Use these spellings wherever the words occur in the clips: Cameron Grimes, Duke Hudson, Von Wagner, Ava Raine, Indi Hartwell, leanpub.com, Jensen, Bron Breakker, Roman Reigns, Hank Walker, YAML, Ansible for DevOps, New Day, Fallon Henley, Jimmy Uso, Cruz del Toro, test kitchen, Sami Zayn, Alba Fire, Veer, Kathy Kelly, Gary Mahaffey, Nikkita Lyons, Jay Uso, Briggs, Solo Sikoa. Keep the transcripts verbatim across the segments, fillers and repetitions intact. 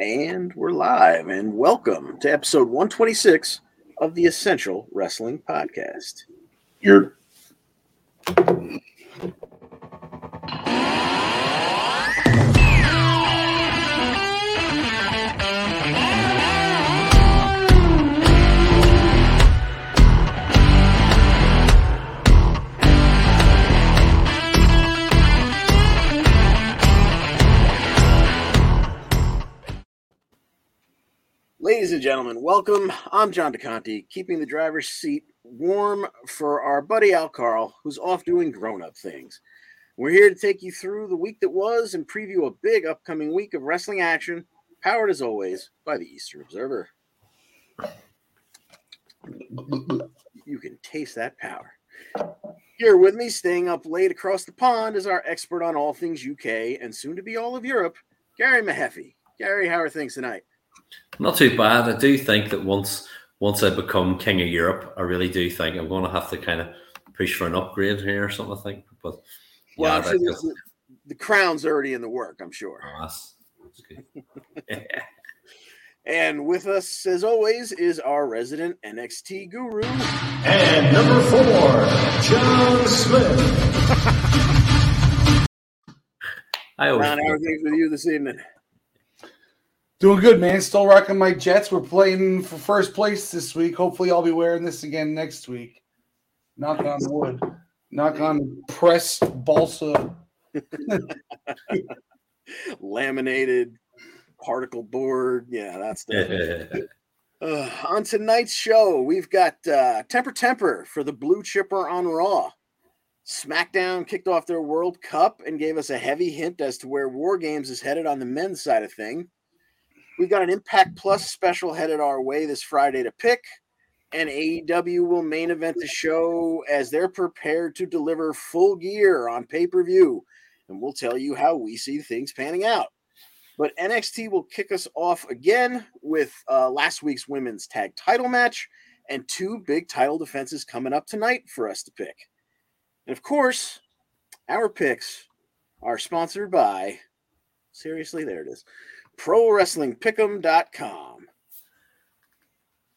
And we're live, and welcome to episode one twenty-six of the Essential Wrestling Podcast. You're... Ladies and gentlemen, welcome. I'm John DeConte, keeping the driver's seat warm for our buddy Al Carl, who's off doing grown-up things. We're here to take you through the week that was and preview a big upcoming week of wrestling action, powered as always by the Eastern Observer. You can taste that power. Here with me, staying up late across the pond, is our expert on all things U K and soon-to-be all of Europe, Gary Mahaffey. Gary, how are things tonight? Not too bad. I do think that once once I become king of Europe, I really do think I'm going to have to kind of push for an upgrade here or something, I think. But well, yeah, sure just... the, the crown's already in the work, I'm sure. Oh, that's, that's good. And with us, as always, is our resident N X T guru. And number four, John Smith. I always Ron, how are things with you this evening? Doing good, man. Still rocking my Jets. We're playing for first place this week. Hopefully I'll be wearing this again next week. Knock on wood. Knock on pressed balsa. Laminated particle board. Yeah, that's the uh, on tonight's show, we've got uh, Temper Temper for the Blue Chipper on Raw. SmackDown kicked off their World Cup and gave us a heavy hint as to where War Games is headed on the men's side of things. We've got an Impact Plus special headed our way this Friday to pick, and A E W will main event the show as they're prepared to deliver Full Gear on pay-per-view, and we'll tell you how we see things panning out. But N X T will kick us off again with uh, last week's women's tag title match and two big title defenses coming up tonight for us to pick. And, of course, our picks are sponsored by – seriously, there it is – Pro Wrestling Pick'em dot com.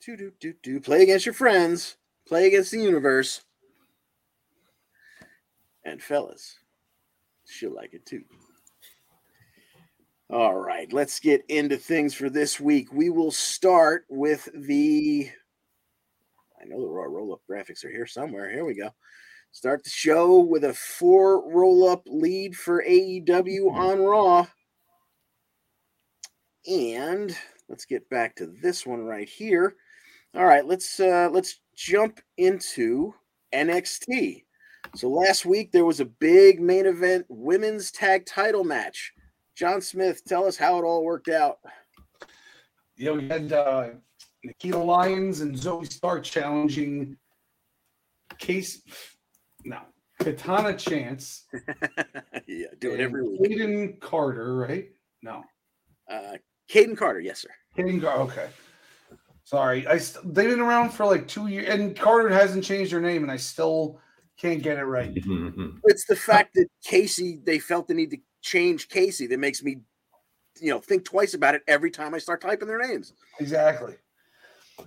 Do, do, do, do. Play against your friends. Play against the universe. And fellas, she'll like it too. All right, let's get into things for this week. We will start with the... I know the Raw roll-up graphics are here somewhere. Here we go. Start the show with a four roll-up lead for A E W on Raw. And let's get back to this one right here. All right, let's uh, let's jump into N X T. So last week there was a big main event women's tag title match. John Smith, tell us how it all worked out. Yeah, we had uh, Nikkita Lyons and Zoe Stark challenging Case, no, Katana Chance. Yeah, do it every week. Kayden Carter, right? No. Uh, Kayden Carter, yes, sir. Kayden Carter, okay. Sorry. I st- they've been around for like two years, and Carter hasn't changed her name, and I still can't get it right. Mm-hmm. It's the fact that Casey, they felt the need to change Casey that makes me, you know, think twice about it every time I start typing their names. Exactly.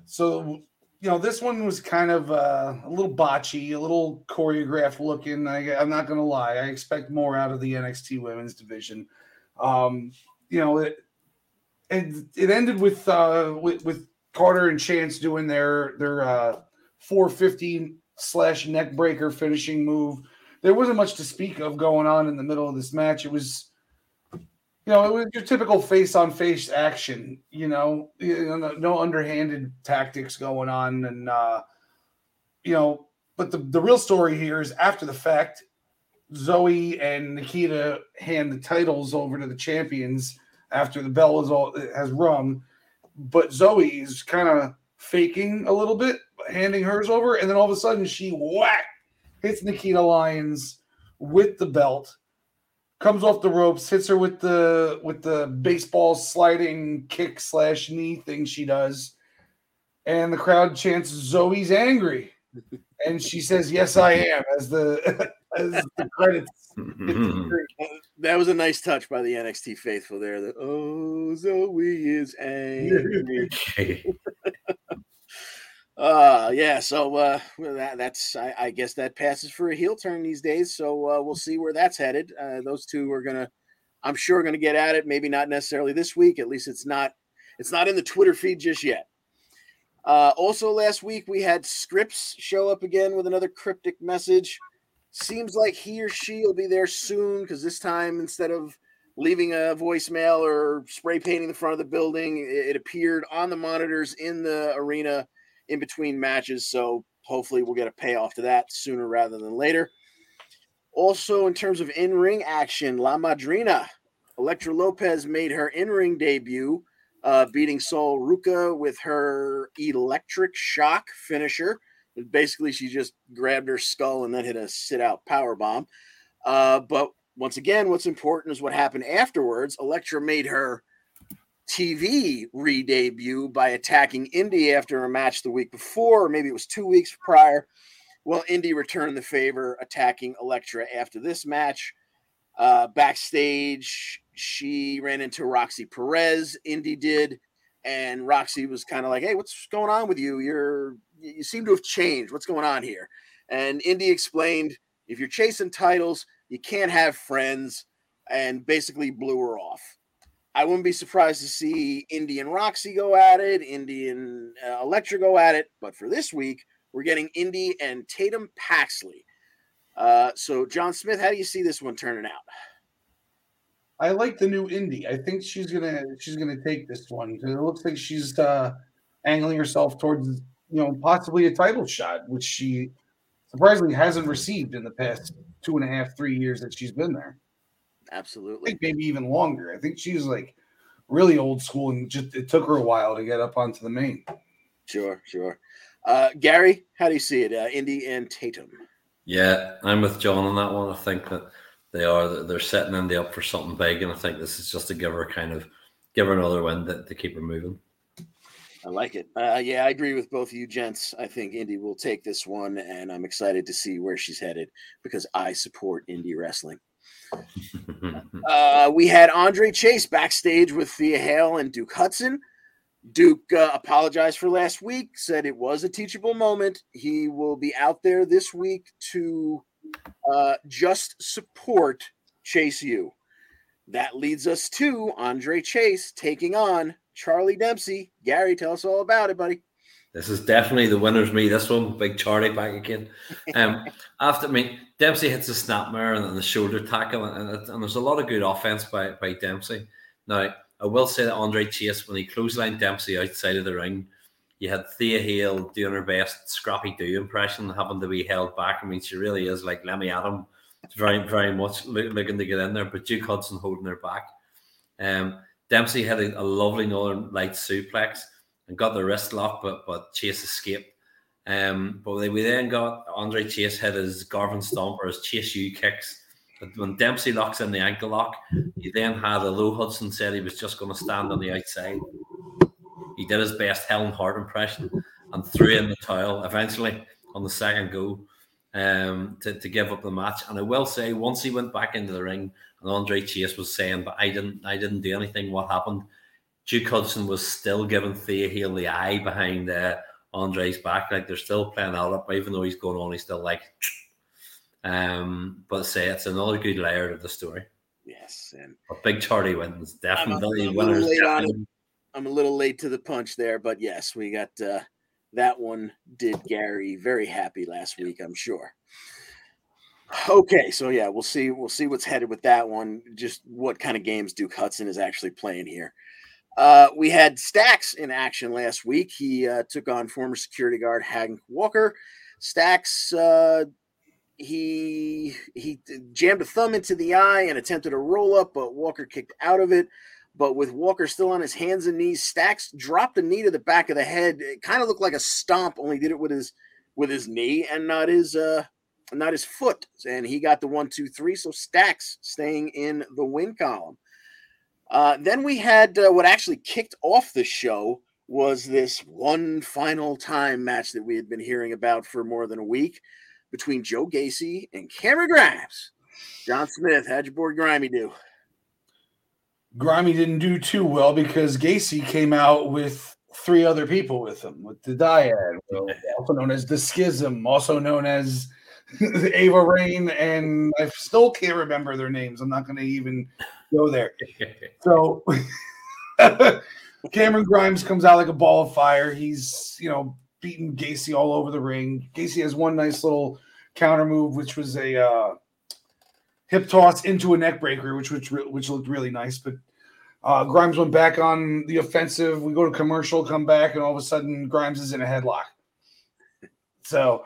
So, you know, this one was kind of uh, a little botchy, a little choreographed looking. I, I'm not going to lie. I expect more out of the N X T women's division. Um, you know, it, And it ended with, uh, with with Carter and Chance doing their their uh, four fifty slash neck breaker finishing move. There wasn't much to speak of going on in the middle of this match. It was, you know, it was your typical face on face action. You know, no, no underhanded tactics going on, and uh, you know. But the the real story here is after the fact. Zoe and Nikkita hand the titles over to the champions after the bell is all has rung, but Zoe is kind of faking a little bit, handing hers over, and then all of a sudden she whack hits Nikkita Lyons with the belt, comes off the ropes, hits her with the with the baseball sliding kick slash knee thing she does, and the crowd chants Zoe's angry, and she says, "Yes, I am," as the as the credits. Mm-hmm. That was a nice touch by the N X T faithful there. The, oh, Zoe is angry. uh, yeah, so uh, that, that's I, I guess that passes for a heel turn these days. So uh, we'll see where that's headed. Uh, those two are gonna, I'm sure, gonna get at it. Maybe not necessarily this week. At least it's not it's not in the Twitter feed just yet. Uh, also, last week we had Scripps show up again with another cryptic message. Seems like he or she will be there soon, because this time, instead of leaving a voicemail or spray painting the front of the building, it appeared on the monitors in the arena in between matches. So hopefully we'll get a payoff to that sooner rather than later. Also, in terms of in-ring action, La Madrina, Electra Lopez made her in-ring debut, uh, beating Sol Ruca with her electric shock finisher. Basically, she just grabbed her skull and then hit a sit-out powerbomb. Uh, but once again, what's important is what happened afterwards. Electra made her T V re-debut by attacking Indi after a match the week before, or maybe it was two weeks prior. Well, Indi returned the favor, attacking Electra after this match. Uh, backstage, she ran into Roxy Perez. Indi did. And Roxy was kind of like, hey, what's going on with you? You're you seem to have changed. What's going on here? And Indi explained, if you're chasing titles, you can't have friends, and basically blew her off. I wouldn't be surprised to see Indi and Roxy go at it, Indi and uh, Electra go at it. But for this week, we're getting Indi and Tatum Paxley. Uh, so, John Smith, how do you see this one turning out? I like the new Indi. I think she's gonna she's gonna take this one. It looks like she's uh, angling herself towards, you know, possibly a title shot, which she surprisingly hasn't received in the past two and a half, three years that she's been there. Absolutely, I think maybe even longer. I think she's like really old school, and just it took her a while to get up onto the main. Sure, sure. Uh, Gary, how do you see it? Uh, Indi and Tatum. Yeah, I'm with John on that one. I think that. They are. They're setting Indi up for something big, and I think this is just to give her kind of give her another win to, to keep her moving. I like it. Uh, yeah, I agree with both of you gents. I think Indi will take this one, and I'm excited to see where she's headed because I support Indi wrestling. uh, we had Andre Chase backstage with Thea Hail and Duke Hudson. Duke uh, apologized for last week, said it was a teachable moment. He will be out there this week to Uh, just support Chase U. That leads us to Andre Chase taking on Charlie Dempsey. Gary, tell us all about it, buddy. This is definitely the winner's me. This one, big Charlie back again. Um, after I mean, Dempsey hits a snapmare and, and the shoulder tackle, and, and, and there's a lot of good offense by, by Dempsey. Now, I will say that Andre Chase, when he clotheslined Dempsey outside of the ring, you had Thea Hail doing her best Scrappy Doo impression, having to be held back. I mean, she really is like Lemmy Adam, very, very much looking to get in there. But Duke Hudson holding her back. Um, Dempsey had a, a lovely northern light suplex and got the wrist lock, but but Chase escaped. Um, but they, we then got Andre Chase hit his Garvin Stomp or his Chase U kicks. But when Dempsey locks in the ankle lock, he then had a low Hudson said he was just going to stand on the outside. He did his best Helen Hart impression and threw in the towel eventually on the second go um, to, to give up the match. And I will say, once he went back into the ring and Andre Chase was saying, but I didn't I didn't do anything, what happened? Duke Hudson was still giving Thea Hail the eye behind uh, Andre's back. Like, they're still playing that up, even though he's going on, he's still like... Um, but say, it's another good layer of the story. Yes. And but Big Charlie wins, definitely. I'm, I'm winners, definitely. I'm a little late to the punch there, but yes, we got uh, that one did Gary very happy last week, I'm sure. Okay, so yeah, we'll see. We'll see what's headed with that one, just what kind of games Duke Hudson is actually playing here. Uh, we had Stacks in action last week. He uh, took on former security guard Hank Walker. Stacks, uh, he, he jammed a thumb into the eye and attempted a roll-up, but Walker kicked out of it. But with Walker still on his hands and knees, Stacks dropped a knee to the back of the head. It kind of looked like a stomp, only did it with his with his knee and not his uh, not his foot. And he got the one, two, three. So Stacks staying in the win column. Uh, then we had uh, what actually kicked off the show was this one final time match that we had been hearing about for more than a week between Joe Gacy and Cameron Grimes. John Smith, how'd your boy Grimy do? Grimy didn't do too well because Gacy came out with three other people with him, with the dyad, also known as the schism, also known as Ava Raine, and I still can't remember their names. I'm not going to even go there. So Cameron Grimes comes out like a ball of fire. He's, you know, beating Gacy all over the ring. Gacy has one nice little counter move, which was a uh, hip toss into a neck breaker, which which which looked really nice. But uh, Grimes went back on the offensive. We go to commercial, come back, and all of a sudden Grimes is in a headlock. So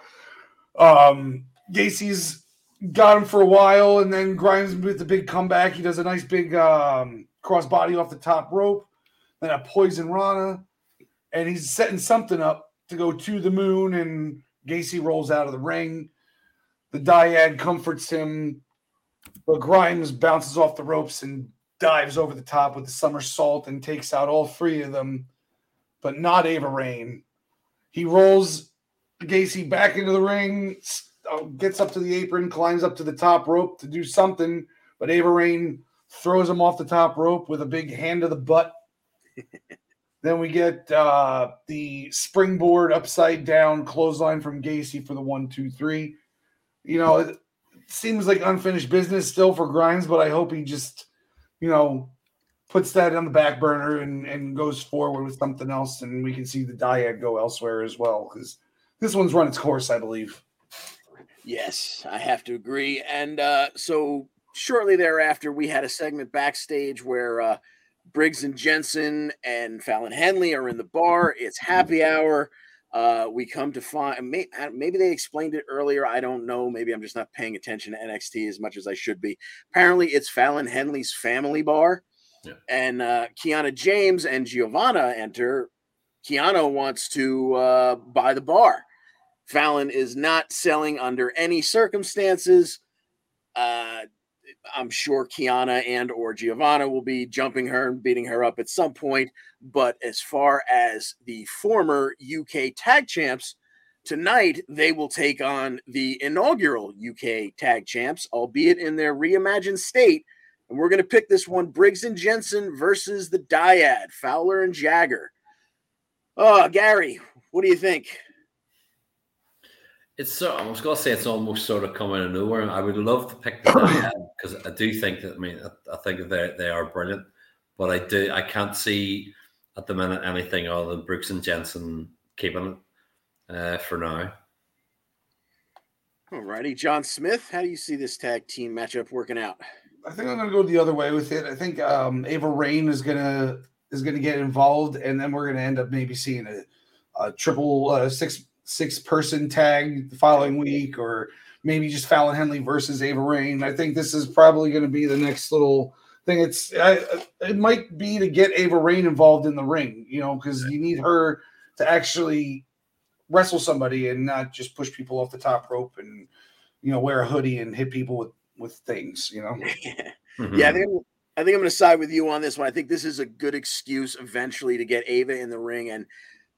um, Gacy's got him for a while, and then Grimes with the big comeback. He does a nice big um, crossbody off the top rope, then a poison rana, and he's setting something up to go to the moon, and Gacy rolls out of the ring. The dyad comforts him, but Grimes bounces off the ropes and dives over the top with the somersault and takes out all three of them, but not Ava Raine. He rolls Gacy back into the ring, gets up to the apron, climbs up to the top rope to do something, but Ava Raine throws him off the top rope with a big hand to the butt. Then we get uh, the springboard upside down clothesline from Gacy for the one, two, three. You know, it seems like unfinished business still for Grimes, but I hope he just, you know, puts that on the back burner and, and goes forward with something else, and we can see the dyad go elsewhere as well, because this one's run its course, I believe. Yes, I have to agree. And uh, so shortly thereafter, we had a segment backstage where uh, Briggs and Jensen and Fallon Henley are in the bar. It's happy hour. Uh, we come to find, may, maybe they explained it earlier. I don't know. Maybe I'm just not paying attention to N X T as much as I should be. Apparently it's Fallon Henley's family bar, yeah. and uh, Kiana James and Giovanna enter. Kiana wants to uh, buy the bar. Fallon is not selling under any circumstances. Uh, I'm sure Kiana and or Giovanna will be jumping her and beating her up at some point. But as far as the former U K tag champs, tonight they will take on the inaugural U K tag champs, albeit in their reimagined state. And we're going to pick this one, Briggs and Jensen versus the dyad, Fowler and Jagger. Oh, Gary, what do you think? It's so, I was going to say it's almost sort of coming out of nowhere. I would love to pick the dyad because I do think that, I mean, I, I think that they are brilliant, but I do, I can't see at the minute anything other than Brooks and Jensen keeping it uh, for now. All righty. John Smith, how do you see this tag team matchup working out? I think I'm going to go the other way with it. I think um, Ava Raine is going to, is going to get involved, and then we're going to end up maybe seeing a, a triple uh, six, six person tag the following week, or maybe just Fallon Henley versus Ava Raine. I think this is probably going to be the next little thing. It's I, it might be to get Ava Raine involved in the ring, you know, because you need her to actually wrestle somebody and not just push people off the top rope and, you know, wear a hoodie and hit people with, with things, you know? Mm-hmm. Yeah. They're- I think I'm going to side with you on this one. I think this is a good excuse eventually to get Ava in the ring and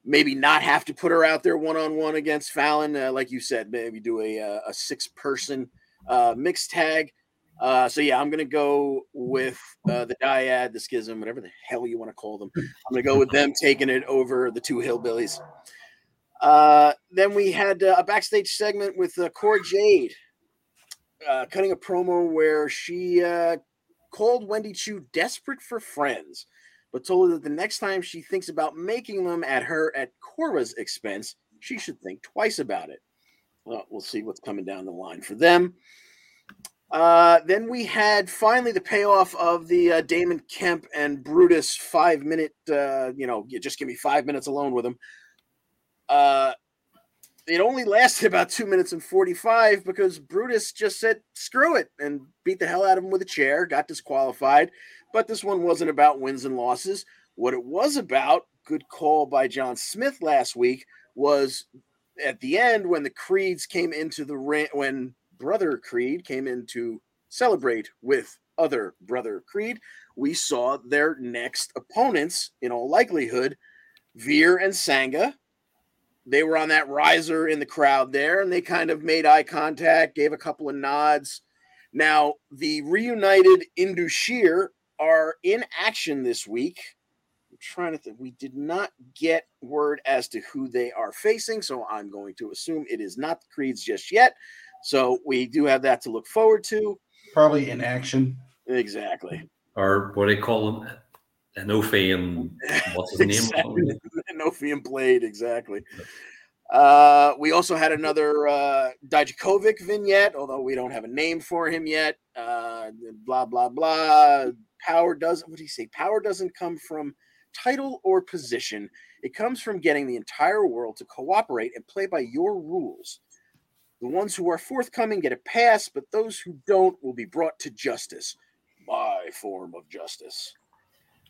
maybe not have to put her out there one-on-one against Fallon. Uh, like you said, maybe do a, a six-person uh, mixed tag. Uh, so, yeah, I'm going to go with uh, the dyad, the schism, whatever the hell you want to call them. I'm going to go with them taking it over the two hillbillies. Uh, then we had uh, a backstage segment with uh, Cora Jade uh, cutting a promo where she uh, – called Wendy Chu desperate for friends, but told her that the next time she thinks about making them at her at Cora's expense, she should think twice about it. Well, we'll see what's coming down the line for them. Uh, then we had finally the payoff of the uh, Damon Kemp and Brutus five minute, uh, you know, just give me five minutes alone with him. Uh, it only lasted about two minutes and forty-five because Brutus just said, screw it, and beat the hell out of him with a chair, got disqualified. But this one wasn't about wins and losses. What it was about, good call by John Smith last week, was at the end when the Creeds came into the ring, when Brother Creed came in to celebrate with other Brother Creed, we saw their next opponents, in all likelihood, Veer and Sangha. They were on that riser in the crowd there, and they kind of made eye contact, gave a couple of nods. Now, the reunited Indi Shear are in action this week. I'm trying to think. We did not get word as to who they are facing, so I'm going to assume it is not the Creeds just yet. So we do have that to look forward to. Probably in action. Exactly. Or what do they call them? Anofi and what's his exactly. name? Anofi and Blade, exactly. Uh, we also had another uh, Dijakovic vignette, although we don't have a name for him yet. Uh, blah, blah, blah. Power doesn't, what did he say? Power doesn't come from title or position. It comes from getting the entire world to cooperate and play by your rules. The ones who are forthcoming get a pass, but those who don't will be brought to justice. My form of justice.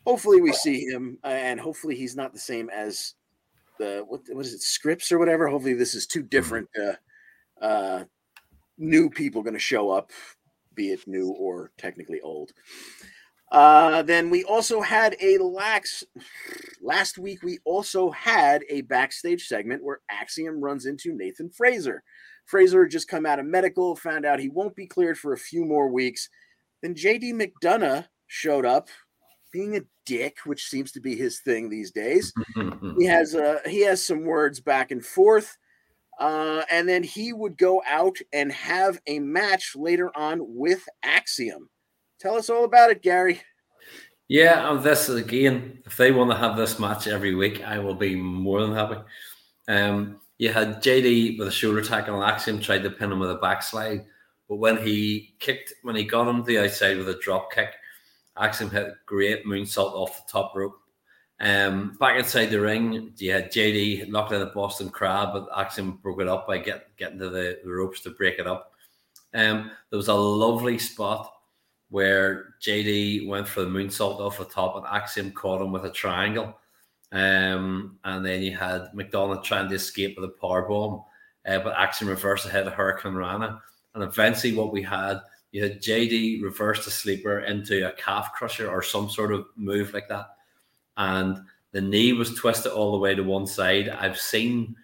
Hopefully we see him, and hopefully he's not the same as the what, what is it, Scripps or whatever. Hopefully this is two different uh, uh, new people going to show up, be it new or technically old. Uh, then we also had a lax last week. We also had a backstage segment where Axiom runs into Nathan Frazer. Frazer had just come out of medical, found out he won't be cleared for a few more weeks. Then J D McDonagh showed up, being a dick, which seems to be his thing these days. he has a, he has some words back and forth, uh, and then he would go out and have a match later on with Axiom. Tell us all about it, Gary. Yeah, and this is, again, if they want to have this match every week, I will be more than happy. Um, you had J D with a shoulder tackle on Axiom, tried to pin him with a backslide. But when he kicked, when he got him to the outside with a drop kick, Axiom hit a great moonsault off the top rope. Um, back inside the ring, you had J D knocked out a Boston Crab, but Axiom broke it up by get, getting to the, the ropes to break it up. Um, there was a lovely spot where J D went for the moonsault off the top and Axiom caught him with a triangle. Um, and then you had McDonagh trying to escape with a powerbomb, uh, but Axiom reversed ahead of Hurricane Rana. And eventually what we had, you had J D reverse the sleeper into a calf crusher or some sort of move like that. And the knee was twisted all the way to one side. I've seen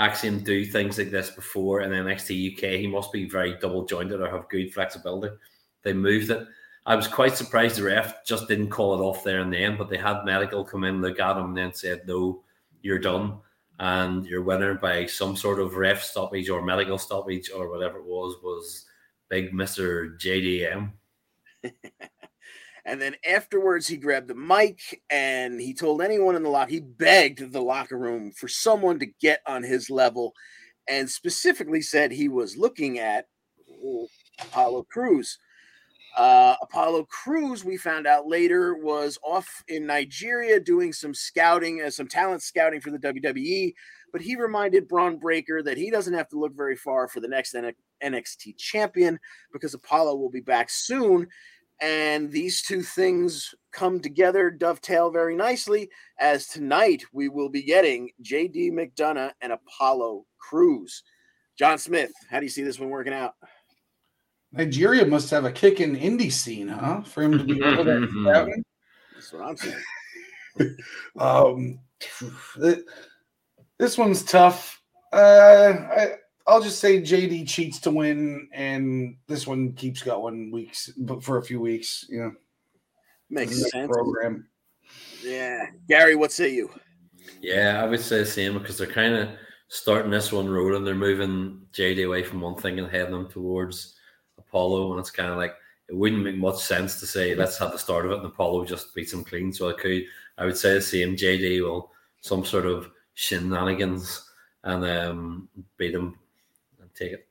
Axiom do things like this before in N X T U K. He must be very double jointed or have good flexibility. They moved it. I was quite surprised the ref just didn't call it off there and then, but they had medical come in, look at him, and then said, no, you're done. And your winner by some sort of ref stoppage or medical stoppage or whatever it was, was big Mister J D M. And then afterwards, he grabbed the mic and he told anyone in the locker, he begged the locker room for someone to get on his level and specifically said he was looking at Apollo Crews. Uh, Apollo Crews, we found out later, was off in Nigeria doing some scouting, uh, some talent scouting for the W W E, but he reminded Bron Breakker that he doesn't have to look very far for the next N X T champion because Apollo will be back soon, and these two things come together, dovetail very nicely, as tonight we will be getting J D McDonagh and Apollo Crews. John Smith, how do you see this one working out? Nigeria must have a kick in Indi scene, huh? For him to be over there. That's what I'm saying. um, it, this one's tough. Uh, I, I'll just say J D cheats to win, and this one keeps going weeks, but for a few weeks, you know. Makes sense. Program. Yeah, Gary, what say you? Yeah, I would say the same because they're kind of starting this one rolling. They're moving J D away from one thing and heading him towards Apollo, and it's kind of like it wouldn't make much sense to say let's have the start of it and Apollo just beats him clean. So I could, I would say the same. J D will some sort of shenanigans and um, beat him and take it.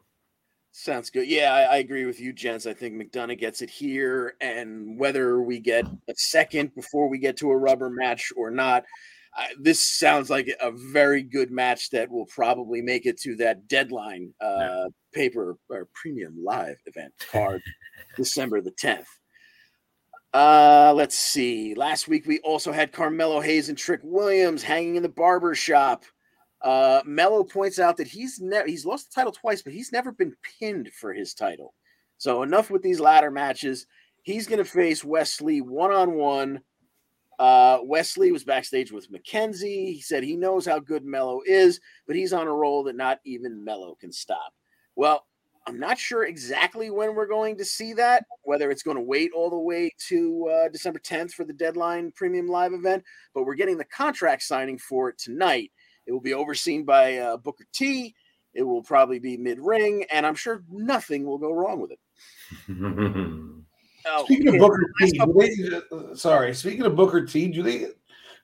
Sounds good. Yeah, I, I agree with you, gents. I think McDonagh gets it here, and whether we get a second before we get to a rubber match or not, I, this sounds like a very good match that will probably make it to that deadline uh, yeah. paper or premium live event card, December the tenth. Uh, let's see. Last week, we also had Carmelo Hayes and Trick Williams hanging in the barber shop. Uh, Mello points out that he's never he's lost the title twice, but he's never been pinned for his title. So enough with these ladder matches. He's going to face Wes Lee one-on-one. Uh, Wes Lee was backstage with McKenzie. He said he knows how good Mello is, but he's on a roll that not even Mello can stop. Well, I'm not sure exactly when we're going to see that, whether it's going to wait all the way to uh, December tenth for the Deadline Premium Live event, but we're getting the contract signing for it tonight. It will be overseen by uh, Booker T. It will probably be mid-ring, and I'm sure nothing will go wrong with it. oh, speaking of Booker T, do they, sorry, speaking of Booker T, do they,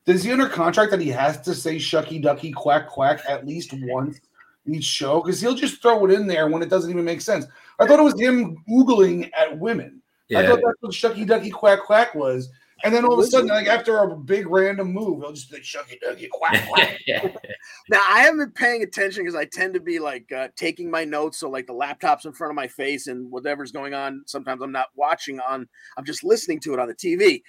does he under contract that he has to say shucky ducky quack quack at least once each show? Because he'll just throw it in there when it doesn't even make sense. I thought it was him Googling at women. Yeah. I thought that's what shucky ducky quack quack was. And then all of a sudden, like after a big random move, I'll just be like, shucky ducky, quack, quack. Now, I haven't been paying attention because I tend to be like uh, taking my notes. So, like, the laptop's in front of my face and whatever's going on. Sometimes I'm not watching on, I'm just listening to it on the T V.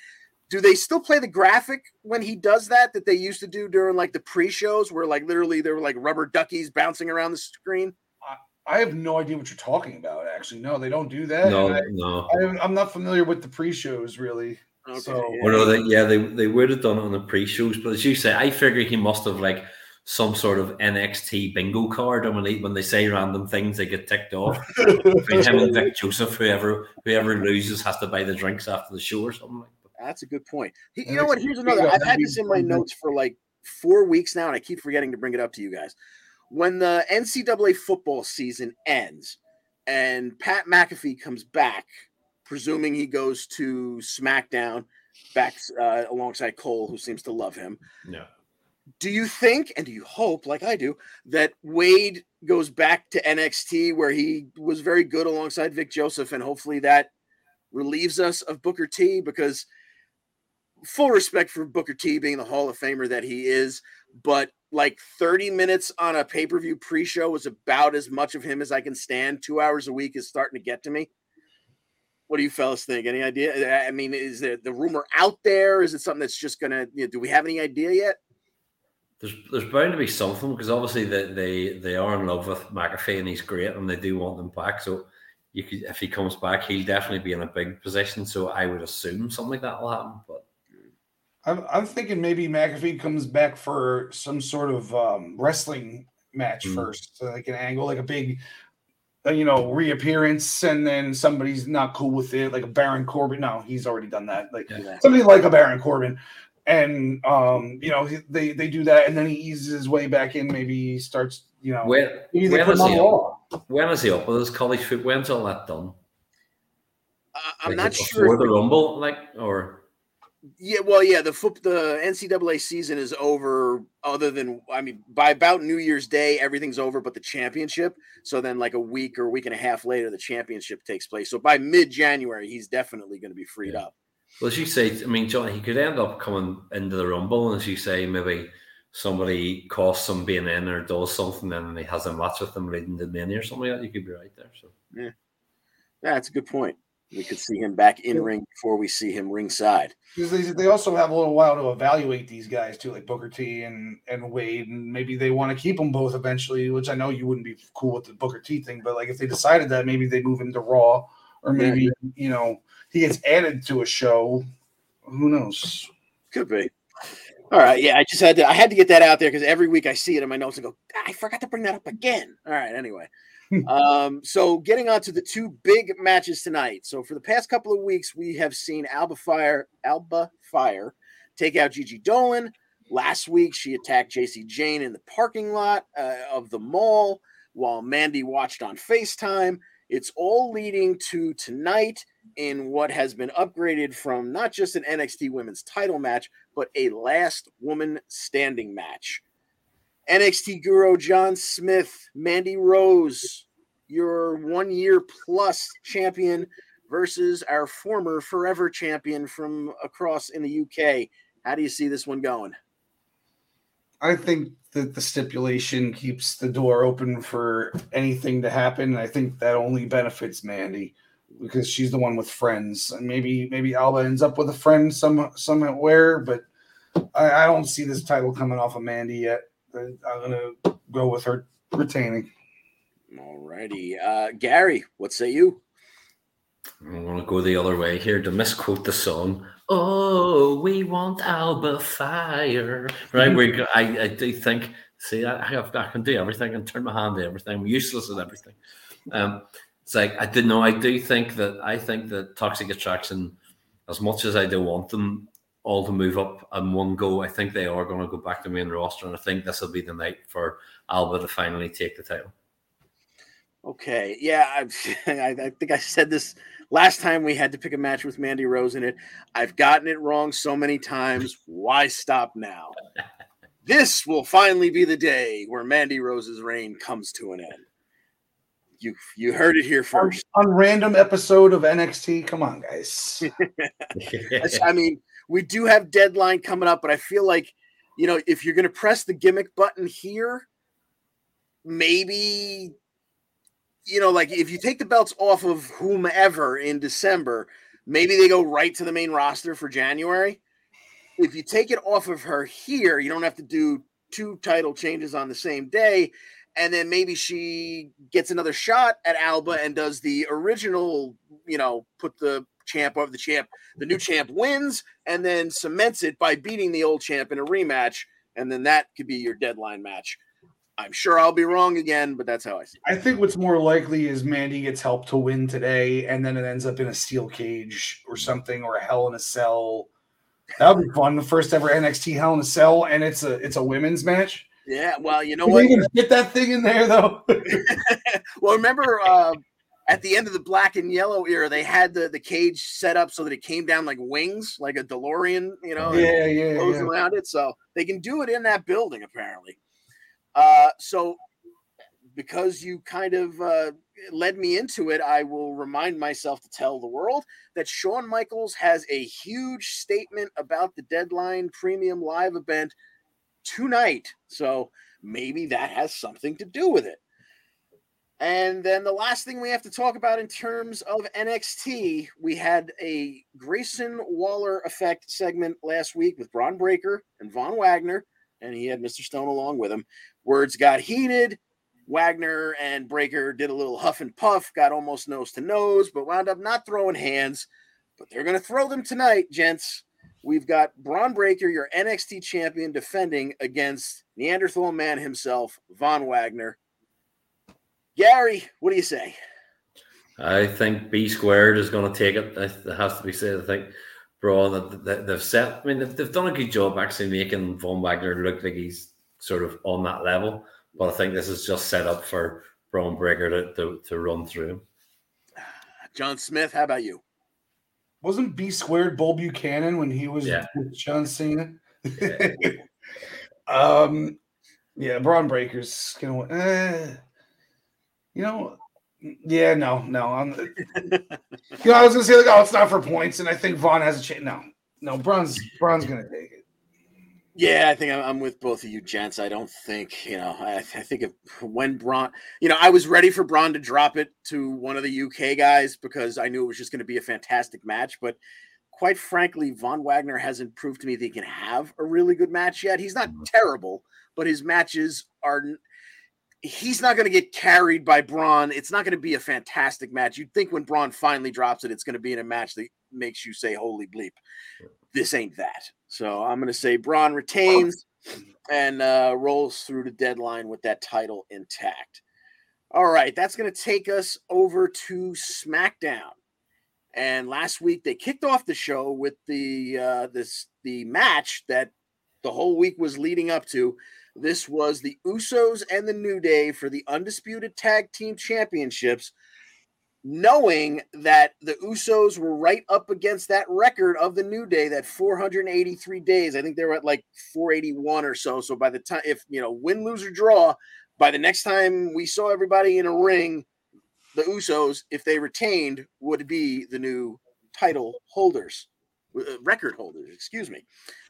Do they still play the graphic when he does that that they used to do during like the pre-shows where like literally there were like rubber duckies bouncing around the screen? I have no idea what you're talking about, actually. No, they don't do that. No, I, no. I, I'm not familiar with the pre-shows, really. Okay. So, well, they, yeah, they, they would have done it on the pre-shows, but as you say, I figure he must have like some sort of N X T bingo card, and when, when they say random things, they get ticked off. Between him and Vic Joseph, whoever whoever loses has to buy the drinks after the show or something like that. That's a good point. You know what? Here's another. I've had this in my notes for like four weeks now, and I keep forgetting to bring it up to you guys. When the N C double A football season ends and Pat McAfee comes back, presuming he goes to SmackDown back uh, alongside Cole, who seems to love him. No. Do you think, and do you hope, like I do, that Wade goes back to N X T where he was very good alongside Vic Joseph, and hopefully that relieves us of Booker T? Because full respect for Booker T being the Hall of Famer that he is, but like thirty minutes on a pay-per-view pre-show was about as much of him as I can stand. Two hours a week is starting to get to me. What do you fellas think? Any idea? I mean, is there the rumor out there? Is it something that's just going to, you know, do we have any idea yet? There's there's bound to be something, because obviously they, they, they are in love with McAfee and he's great and they do want him back. So you could, if he comes back, he'll definitely be in a big position. So I would assume something like that will happen. But I'm, I'm thinking maybe McAfee comes back for some sort of um, wrestling match mm. first, so like an angle, like a big – you know, reappearance, and then somebody's not cool with it, like a Baron Corbin. No, he's already done that. Like yeah. somebody like a Baron Corbin, and um, you know, they they do that, and then he eases his way back in. Maybe he starts, you know, when, when, is, he up? when is he up with his college foot? When's all that done? Uh, I'm like not sure. Before the Rumble, like or. Yeah, well, yeah, the foot, the N C double A season is over. Other than, I mean, by about New Year's Day, everything's over but the championship. So then like a week or week and a half later, the championship takes place. So by mid-January, he's definitely going to be freed yeah. up. Well, as you say, I mean, John, he could end up coming into the Rumble. And as you say, maybe somebody costs him being in or does something and he has a match with them leading to Mania or something like that. You could be right there. So yeah, that's a good point. We could see him back in ring before we see him ringside. They also have a little while to evaluate these guys too, like Booker T and, and Wade, and maybe they want to keep them both eventually, which I know you wouldn't be cool with the Booker T thing, but like if they decided that, maybe they move him to Raw, or maybe yeah. you know, he gets added to a show. Who knows? Could be. All right, yeah, I just had to I had to get that out there because every week I see it in my notes and go, I forgot to bring that up again. All right, anyway. um, so getting on to the two big matches tonight. So for the past couple of weeks, we have seen Alba Fire, Alba Fire take out Gigi Dolan. Last week, she attacked J C Jane in the parking lot uh, of the mall while Mandy watched on FaceTime. It's all leading to tonight in what has been upgraded from not just an N X T women's title match, but a last woman standing match. N X T guru John Smith, Mandy Rose, your one-year-plus champion versus our former forever champion from across in the U K. How do you see this one going? I think that the stipulation keeps the door open for anything to happen. I think that only benefits Mandy because she's the one with friends. And maybe maybe Alba ends up with a friend some, somewhere, but I, I don't see this title coming off of Mandy yet. I'm going to go with her retaining. All righty. Uh, Gary, what say you? I'm going to go the other way here to misquote the song. Oh, we want Alba Fire. Right, we. I, I do think, see, I, I can do everything and turn my hand to everything. I'm useless at everything. Um, it's like, I don't know. I do think that I think that Toxic Attraction, as much as I do want them all to move up and one go, I think they are going to go back to main roster, and I think this will be the night for Alba to finally take the title. Okay, yeah, I, I think I said this last time we had to pick a match with Mandy Rose in it. I've gotten it wrong so many times. Why stop now? This will finally be the day where Mandy Rose's reign comes to an end. You you heard it here first. On, on random episode of N X T. Come on, guys. I mean, we do have deadline coming up, but I feel like, you know, if you're going to press the gimmick button here, maybe, you know, like if you take the belts off of whomever in December, maybe they go right to the main roster for January. If you take it off of her here, you don't have to do two title changes on the same day. And then maybe she gets another shot at Alba and does the original, you know, put the champ over the champ. The new champ wins and then cements it by beating the old champ in a rematch. And then that could be your deadline match. I'm sure I'll be wrong again, but that's how I see it. I think what's more likely is Mandy gets help to win today, and then it ends up in a steel cage or something, or a Hell in a Cell. That would be fun. The first ever N X T Hell in a Cell, and it's a it's a women's match. Yeah, well, you know Can what? You even get that thing in there, though. Well, remember uh, at the end of the black and yellow era, they had the, the cage set up so that it came down like wings, like a DeLorean, you know, yeah, yeah, goes yeah. around it. So they can do it in that building, apparently. Uh, so because you kind of uh, led me into it, I will remind myself to tell the world that Shawn Michaels has a huge statement about the Deadline Premium Live event tonight. So maybe that has something to do with it. And then the last thing we have to talk about in terms of N X T, we had a Grayson Waller effect segment last week with Bron Breakker and Von Wagner, and he had Mister Stone along with him. Words got heated. Wagner and Breakker did a little huff and puff, got almost nose to nose, but wound up not throwing hands. But they're going to throw them tonight, gents. We've got Bron Breakker, your N X T champion, defending against Neanderthal man himself, Von Wagner. Gary, what do you say? I think B squared is going to take it. That has to be said. I think Bron, that they've set. I mean, they've done a good job actually making Von Wagner look like he's sort of on that level. But I think this is just set up for Bron Breakker to, to, to run through. John Smith, how about you? Wasn't B squared Bull Buchanan when he was yeah. with John Cena? Yeah. um, yeah, Bron Breakker's gonna. Eh, you know, yeah, no, no. I'm, you know, I was gonna say like, oh, it's not for points, and I think Von has a chance. No, no, Bron's Bron's gonna take it. Yeah, I think I'm with both of you gents. I don't think, you know, I, I think if, when Bron, you know, I was ready for Bron to drop it to one of the U K guys because I knew it was just going to be a fantastic match. But quite frankly, Von Wagner hasn't proved to me that he can have a really good match yet. He's not terrible, but his matches are, he's not going to get carried by Bron. It's not going to be a fantastic match. You'd think when Bron finally drops it, it's going to be in a match that makes you say, holy bleep, this ain't that. So I'm going to say Bron retains and uh, rolls through the deadline with that title intact. All right, that's going to take us over to SmackDown. And last week they kicked off the show with the uh, this the match that the whole week was leading up to. This was the Usos and the New Day for the Undisputed Tag Team Championships, knowing that the Usos were right up against that record of the New Day, that four hundred eighty-three days. I think they were at like four eighty-one or so. So by the time, if, you know, win, lose, or draw, by the next time we saw everybody in a ring, the Usos, if they retained, would be the new title holders, uh, record holders, excuse me.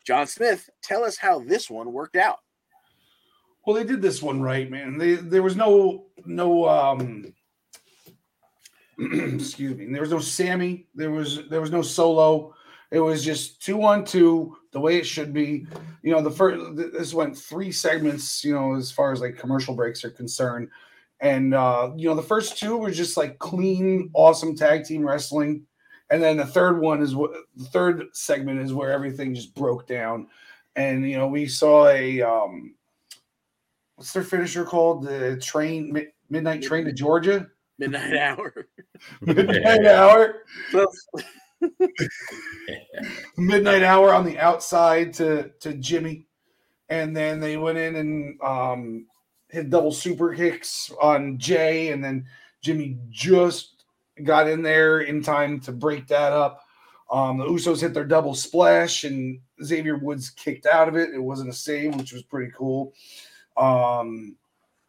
John Smith, tell us how this one worked out. Well, they did this one right, man. They, there was no, no, um, excuse me. There was no Sammy. There was there was no Solo. It was just two on two, the way it should be. You know, the first this went three segments. You know, as far as like commercial breaks are concerned, and uh, you know, the first two were just like clean, awesome tag team wrestling, and then the third one is what the third segment is where everything just broke down, and you know, we saw a um, what's their finisher called? The train Midnight Train to Georgia. Midnight Hour. Midnight Hour. Midnight Hour on the outside to, to Jimmy. And then they went in and um, hit double super kicks on Jay. And then Jimmy just got in there in time to break that up. Um, the Usos hit their double splash, and Xavier Woods kicked out of it. It wasn't a save, which was pretty cool. Um,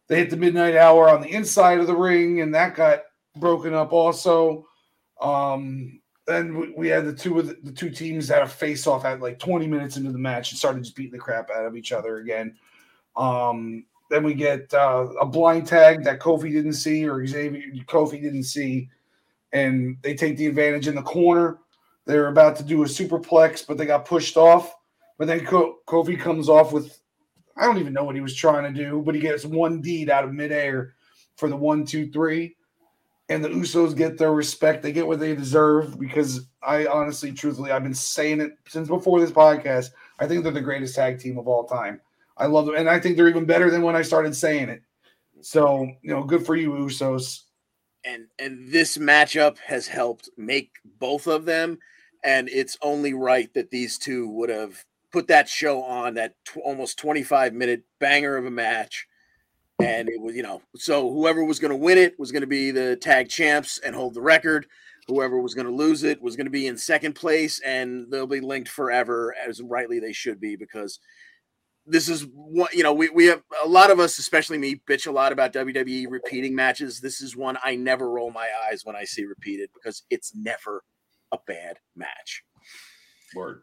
they hit the Midnight Hour on the inside of the ring, and that got broken up also. Um, then we, we had the two of the, the two teams had a face-off at like twenty minutes into the match and started just beating the crap out of each other again. Um, then we get uh, a blind tag that Kofi didn't see, or Xavier Kofi didn't see, and they take the advantage in the corner. They were about to do a superplex, but they got pushed off. But then Co- Kofi comes off with, I don't even know what he was trying to do, but he gets one deed out of midair for the one, two, three. And the Usos get their respect. They get what they deserve because I honestly, truthfully, I've been saying it since before this podcast. I think they're the greatest tag team of all time. I love them. And I think they're even better than when I started saying it. So, you know, good for you, Usos. And, and this matchup has helped make both of them. And it's only right that these two would have put that show on, that tw- almost twenty-five minute banger of a match. And it was, you know, so whoever was going to win it was going to be the tag champs and hold the record. Whoever was going to lose it was going to be in second place, and they'll be linked forever, as rightly they should be, because this is what, you know, we, we have a lot of us, especially me, bitch a lot about W W E repeating matches. This is one I never roll my eyes when I see repeated because it's never a bad match. Word.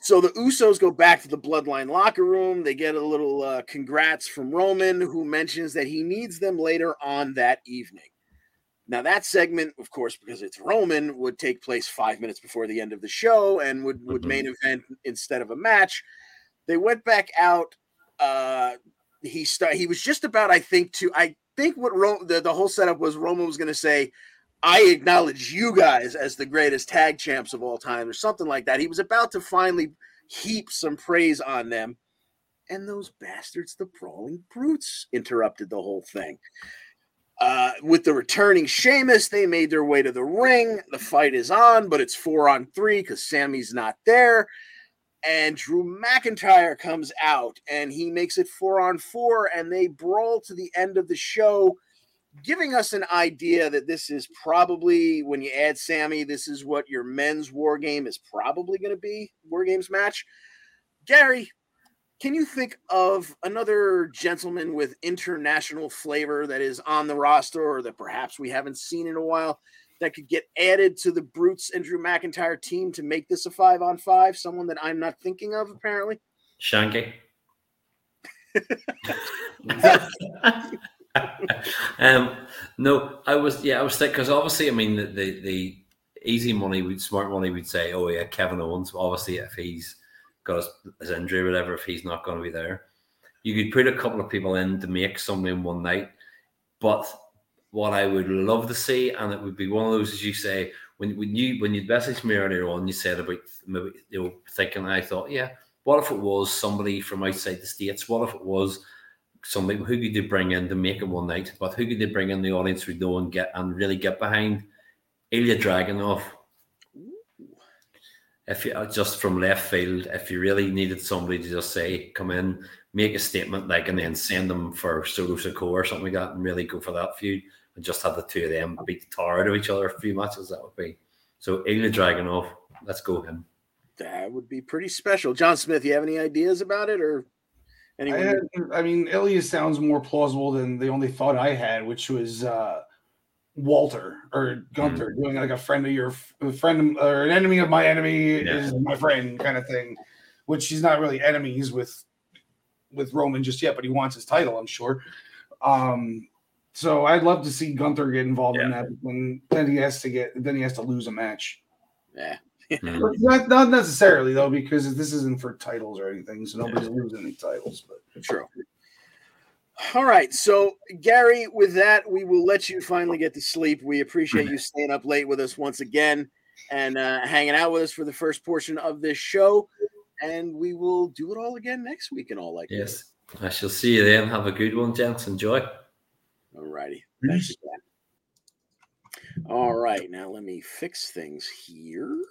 So the Usos go back to the Bloodline locker room. They get a little uh, congrats from Roman, who mentions that he needs them later on that evening. Now that segment, of course, because it's Roman, would take place five minutes before the end of the show and would, would mm-hmm. main event instead of a match. They went back out. Uh, he st- He was just about, I think, to, I think what Ro- the, the whole setup was Roman was going to say, I acknowledge you guys as the greatest tag champs of all time, or something like that. He was about to finally heap some praise on them. And those bastards, the Brawling Brutes, interrupted the whole thing. Uh, with the returning Sheamus, they made their way to the ring. The fight is on, but it's four on three because Sammy's not there. And Drew McIntyre comes out, and he makes it four on four, and they brawl to the end of the show, giving us an idea that this is probably, when you add Sammy, this is what your men's War Game is probably going to be, War Games match. Gary, can you think of another gentleman with international flavor that is on the roster or that perhaps we haven't seen in a while that could get added to the Brutes and Drew McIntyre team to make this a five-on-five? Someone that I'm not thinking of, apparently. Shanky. um, no, I was, yeah, I was thinking, because obviously, I mean, the, the, the easy money, would smart money would say, oh, yeah, Kevin Owens, obviously, if he's got his, his injury or whatever, if he's not going to be there, you could put a couple of people in to make someone in one night. But what I would love to see, and it would be one of those, as you say, when, when you when you messaged me earlier on, you said about maybe, you know, thinking, I thought, yeah, what if it was somebody from outside the States? What if it was somebody, who could they bring in to make it one night? But who could they bring in the audience we know and get and really get behind? Ilya Dragunov. If you just from left field, if you really needed somebody to just say, come in, make a statement, like, and then send them for Solo Sikoa or something like that, and really go for that feud, and just have the two of them beat the tar out of each other a few matches. That would be so. Ilya Dragunov, let's go him. That would be pretty special. John Smith, you have any ideas about it or? I, had, I mean, Ilya sounds more plausible than the only thought I had, which was uh, Walter or Gunther mm. doing like a friend of your a friend or an enemy of my enemy yeah. is my friend kind of thing, which he's not really enemies with with Roman just yet, but he wants his title, I'm sure. Um, so I'd love to see Gunther get involved yeah. in that. When then he has to get then he has to lose a match. Yeah. Mm. Not, not necessarily, though, because this isn't for titles or anything, so nobody's yeah. losing any titles. But true. All right, so, Gary, with that, we will let you finally get to sleep. We appreciate you staying up late with us once again and uh, hanging out with us for the first portion of this show, and we will do it all again next week and all like yes. that. Yes, I shall see you then. Have a good one, gents. Enjoy. All righty. Thanks again. All right, now let me fix things here.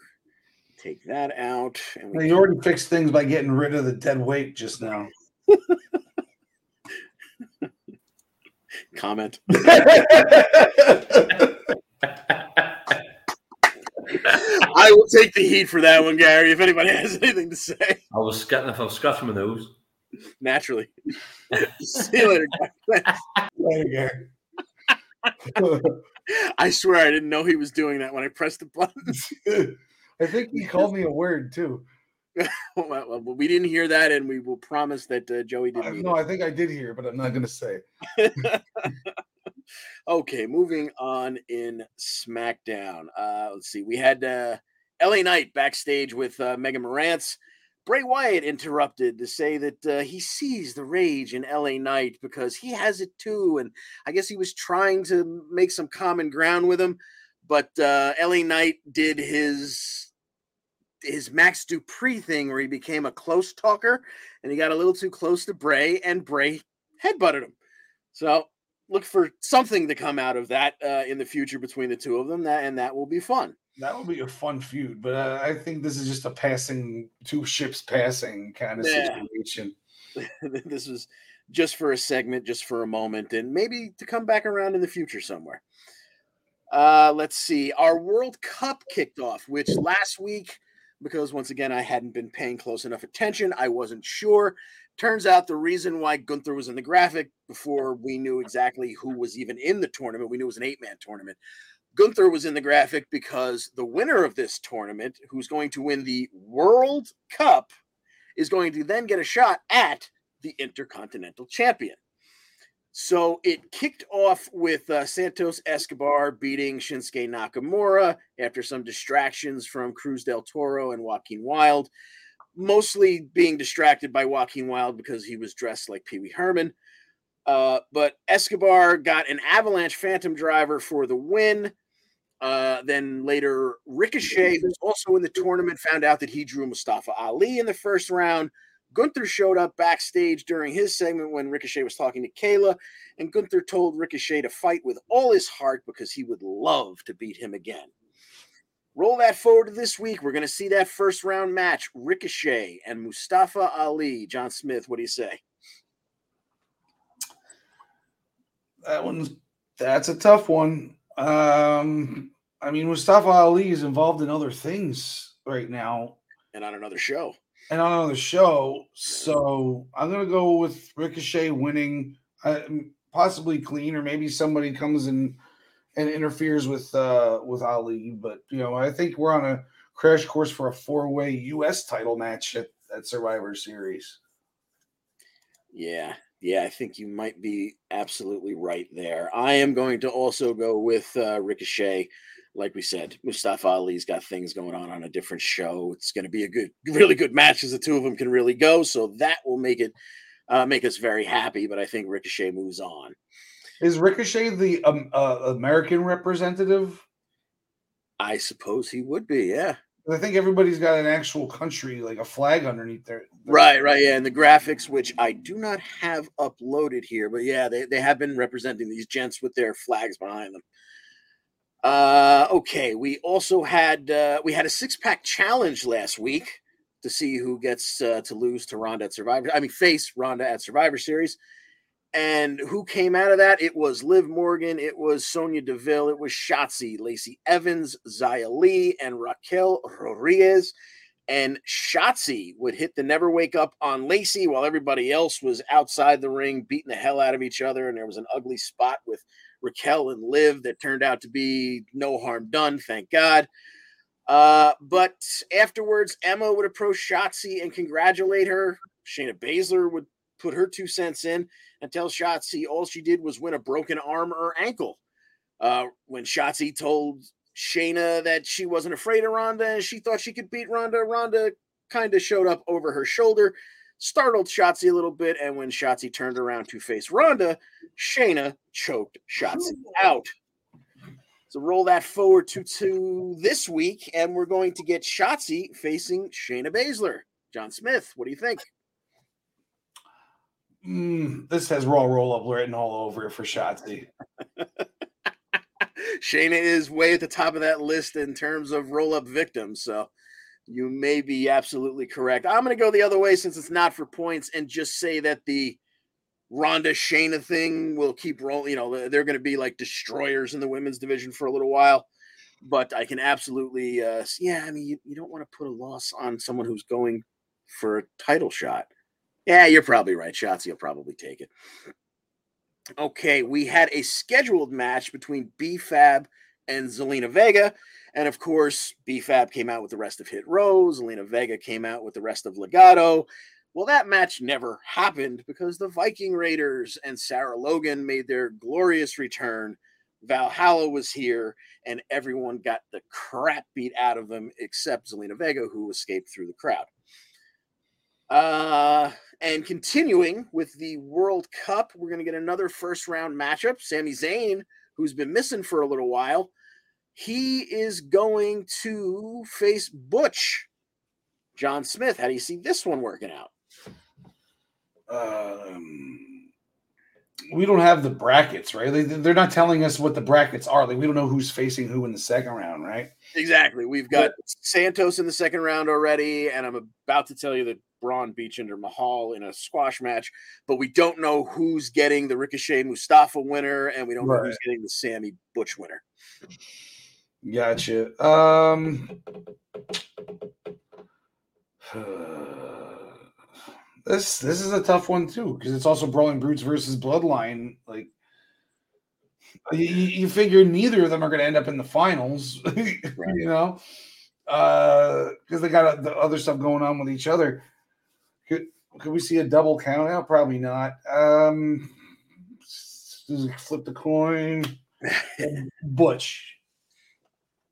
Take that out. And we well, you already can... fixed things by getting rid of the dead weight just now. Comment. I will take the heat for that one, Gary, if anybody has anything to say. I was scratching if I was scratching my nose. Naturally. See you later, guys. Later, Gary. I swear I didn't know he was doing that when I pressed the button. I think he called me a word, too. Well, we didn't hear that, and we will promise that uh, Joey didn't. Uh, no, I think I did hear, but I'm not going to say. Okay, moving on in SmackDown. Uh, let's see. We had uh, L A Knight backstage with uh, Megan Morantz. Bray Wyatt interrupted to say that uh, he sees the rage in L A Knight because he has it too, and I guess he was trying to make some common ground with him, but uh, L A Knight did his his Max Dupree thing where he became a close talker, and he got a little too close to Bray, and Bray headbutted him. So look for something to come out of that uh, in the future between the two of them, that, and that will be fun. That would be a fun feud, but uh, I think this is just a passing, two ships passing kind of yeah. situation. This was just for a segment, just for a moment, and maybe to come back around in the future somewhere. Uh, let's see. Our World Cup kicked off, which last week, because once again, I hadn't been paying close enough attention, I wasn't sure. Turns out the reason why Gunther was in the graphic before we knew exactly who was even in the tournament, we knew it was an eight-man tournament. Gunther was in the graphic because the winner of this tournament, who's going to win the World Cup, is going to then get a shot at the Intercontinental Champion. So it kicked off with uh, Santos Escobar beating Shinsuke Nakamura after some distractions from Cruz del Toro and Joaquin Wilde, mostly being distracted by Joaquin Wilde because he was dressed like Pee Wee Herman. Uh, but Escobar got an Avalanche Phantom Driver for the win. Uh, then later, Ricochet, who's also in the tournament, found out that he drew Mustafa Ali in the first round. Gunther showed up backstage during his segment when Ricochet was talking to Kayla, and Gunther told Ricochet to fight with all his heart because he would love to beat him again. Roll that forward to this week. We're going to see that first round match, Ricochet and Mustafa Ali. John Smith, what do you say? That one's that's a tough one. Um, I mean, Mustafa Ali is involved in other things right now, and on another show, and on another show. So I'm gonna go with Ricochet winning, uh, possibly clean, or maybe somebody comes in and interferes with uh, with Ali. But you know, I think we're on a crash course for a four-way U S title match at, at Survivor Series. Yeah. Yeah, I think you might be absolutely right there. I am going to also go with uh, Ricochet. Like we said, Mustafa Ali's got things going on on a different show. It's going to be a good, really good match as the two of them can really go. So that will make it uh, make us very happy. But I think Ricochet moves on. Is Ricochet the um, uh, American representative? I suppose he would be, yeah. I think everybody's got an actual country, like a flag underneath their, their right, right, yeah. And the graphics, which I do not have uploaded here, but yeah, they, they have been representing these gents with their flags behind them. Uh, okay, we also had uh, we had a six pack challenge last week to see who gets uh, to lose to Ronda at Survivor. I mean, face Ronda at Survivor Series, and who came out of that? It was Liv Morgan, it was Sonya Deville, it was Shotzi, Lacey Evans, Xia Li, and Raquel Rodriguez. And Shotzi would hit the never wake up on Lacey while everybody else was outside the ring beating the hell out of each other. And there was an ugly spot with Raquel and Liv that turned out to be no harm done, thank God. Uh, but afterwards, Emma would approach Shotzi and congratulate her. Shayna Baszler would put her two cents in and tell Shotzi all she did was win a broken arm or ankle. Uh, when Shotzi told Shayna that she wasn't afraid of Ronda and she thought she could beat Ronda, Ronda kind of showed up over her shoulder, startled Shotzi a little bit, and when Shotzi turned around to face Ronda, Shayna choked Shotzi out. So roll that forward to, to this week, and we're going to get Shotzi facing Shayna Baszler. John Smith, what do you think? Mm, this has Raw Roll-Up written all over it for Shotzi. Shayna is way at the top of that list in terms of roll-up victims, so you may be absolutely correct. I'm going to go the other way since it's not for points and just say that the Ronda Shayna thing will keep rolling. You know, they're going to be like destroyers in the women's division for a little while, but I can absolutely, uh, yeah, I mean, you, you don't want to put a loss on someone who's going for a title shot. Yeah, you're probably right, Shotzi. You'll probably take it. Okay, we had a scheduled match between B-Fab and Zelina Vega. And, of course, B-Fab came out with the rest of Hit Row. Zelina Vega came out with the rest of Legado. Well, that match never happened because the Viking Raiders and Sarah Logan made their glorious return. Valhalla was here, and everyone got the crap beat out of them except Zelina Vega, who escaped through the crowd. Uh, and continuing with the World Cup, we're going to get another first-round matchup. Sami Zayn, who's been missing for a little while, he is going to face Butch. John Smith, how do you see this one working out? Um, we don't have the brackets, right? They, they're not telling us what the brackets are. Like, we don't know who's facing who in the second round, right? Exactly. We've got yeah. Santos in the second round already, and I'm about to tell you that Braun beats Jinder Mahal in a squash match, but we don't know who's getting the Ricochet Mustafa winner, and we don't right. know who's getting the Sammy Butch winner. Gotcha. Um, this this is a tough one too, because it's also Brawling Brutes versus Bloodline. Like, you, you figure neither of them are going to end up in the finals, right. you know, because uh, they got the other stuff going on with each other. Could could we see a double count out? Probably not. Um, flip the coin. Butch.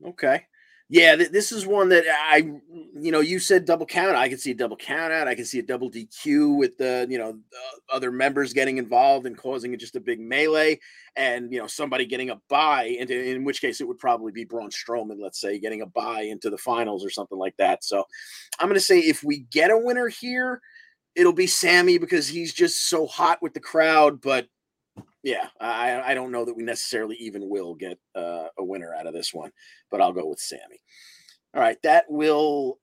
Okay. Yeah, th- this is one that I, you know, you said double count. I could see a double count out. I could see a double D Q with the, you know, the other members getting involved and causing just a big melee and, you know, somebody getting a bye, and in which case it would probably be Braun Strowman, let's say, getting a bye into the finals or something like that. So I'm going to say if we get a winner here, it'll be Sammy because he's just so hot with the crowd. But yeah, I, I don't know that we necessarily even will get uh, a winner out of this one, but I'll go with Sammy. All right, that will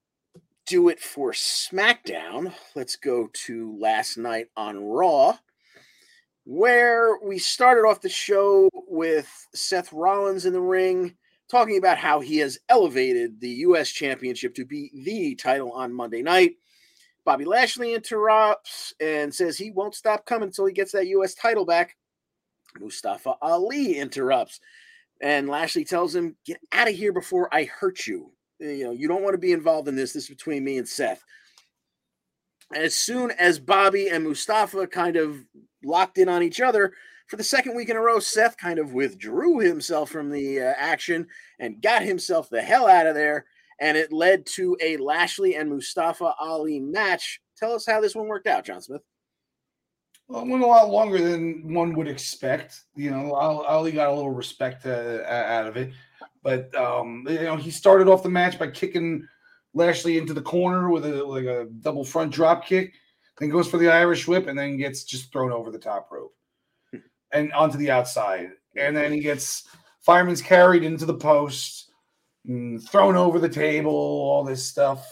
do it for SmackDown. Let's go to last night on Raw, where we started off the show with Seth Rollins in the ring, talking about how he has elevated the U S Championship to be the title on Monday night. Bobby Lashley interrupts and says he won't stop coming until he gets that U S title back. Mustafa Ali interrupts, and Lashley tells him, get out of here before I hurt you. You know, you don't want to be involved in this. This is between me and Seth. As soon as Bobby and Mustafa kind of locked in on each other, for the second week in a row, Seth kind of withdrew himself from the uh, action and got himself the hell out of there. And it led to a Lashley and Mustafa Ali match. Tell us how this one worked out, John Smith. Well, it went a lot longer than one would expect. You know, Ali got a little respect uh, out of it. But, um, you know, he started off the match by kicking Lashley into the corner with a, like a double front drop kick, then goes for the Irish whip, and then gets just thrown over the top rope and onto the outside. And then he gets fireman's carried into the post, thrown over the table, all this stuff.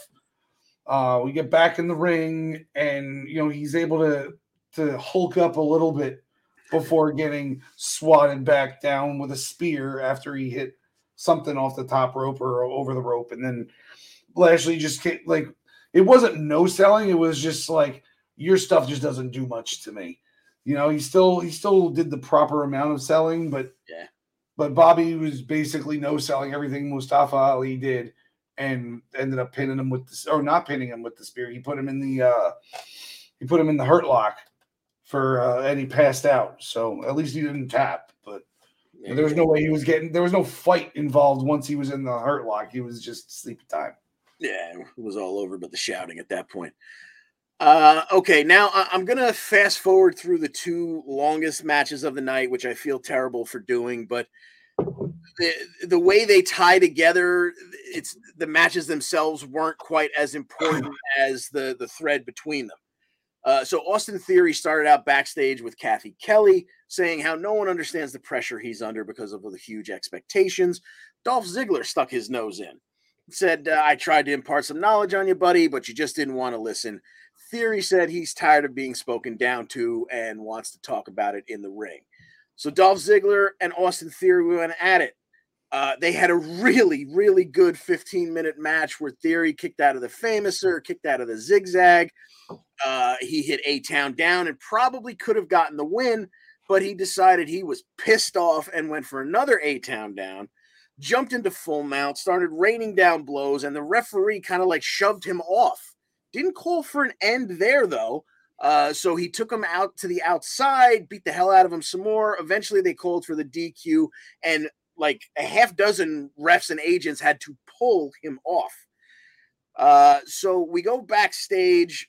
Uh, we get back in the ring, and, you know, he's able to to hulk up a little bit before getting swatted back down with a spear after he hit something off the top rope or over the rope. And then Lashley just came, like, it wasn't no selling. It was just like, your stuff just doesn't do much to me. You know, he still, he still did the proper amount of selling, but yeah. But Bobby was basically no selling everything Mustafa Ali did, and ended up pinning him with the, or not pinning him with the spear. He put him in the uh, he put him in the hurt lock for uh, and he passed out. So at least he didn't tap. But yeah, there was no way he was getting. There was no fight involved once he was in the hurt lock. He was just sleepy time. Yeah, it was all over but the shouting at that point. Uh, okay, now I'm going to fast forward through the two longest matches of the night, which I feel terrible for doing, but the, the way they tie together, it's the matches themselves weren't quite as important as the, the thread between them. Uh, so Austin Theory started out backstage with Kathy Kelly, saying how no one understands the pressure he's under because of the huge expectations. Dolph Ziggler stuck his nose in. Said, uh, I tried to impart some knowledge on you, buddy, but you just didn't want to listen. Theory said he's tired of being spoken down to and wants to talk about it in the ring. So Dolph Ziggler and Austin Theory went at it. Uh, they had a really, really good fifteen-minute match where Theory kicked out of the Famouser, kicked out of the Zigzag. Uh, he hit A-Town down and probably could have gotten the win, but he decided he was pissed off and went for another A-Town down, jumped into full mount, started raining down blows, and the referee kind of like shoved him off. Didn't call for an end there, though. Uh, so he took him out to the outside, beat the hell out of him some more. Eventually they called for the D Q, and like a half dozen refs and agents had to pull him off. Uh, so we go backstage,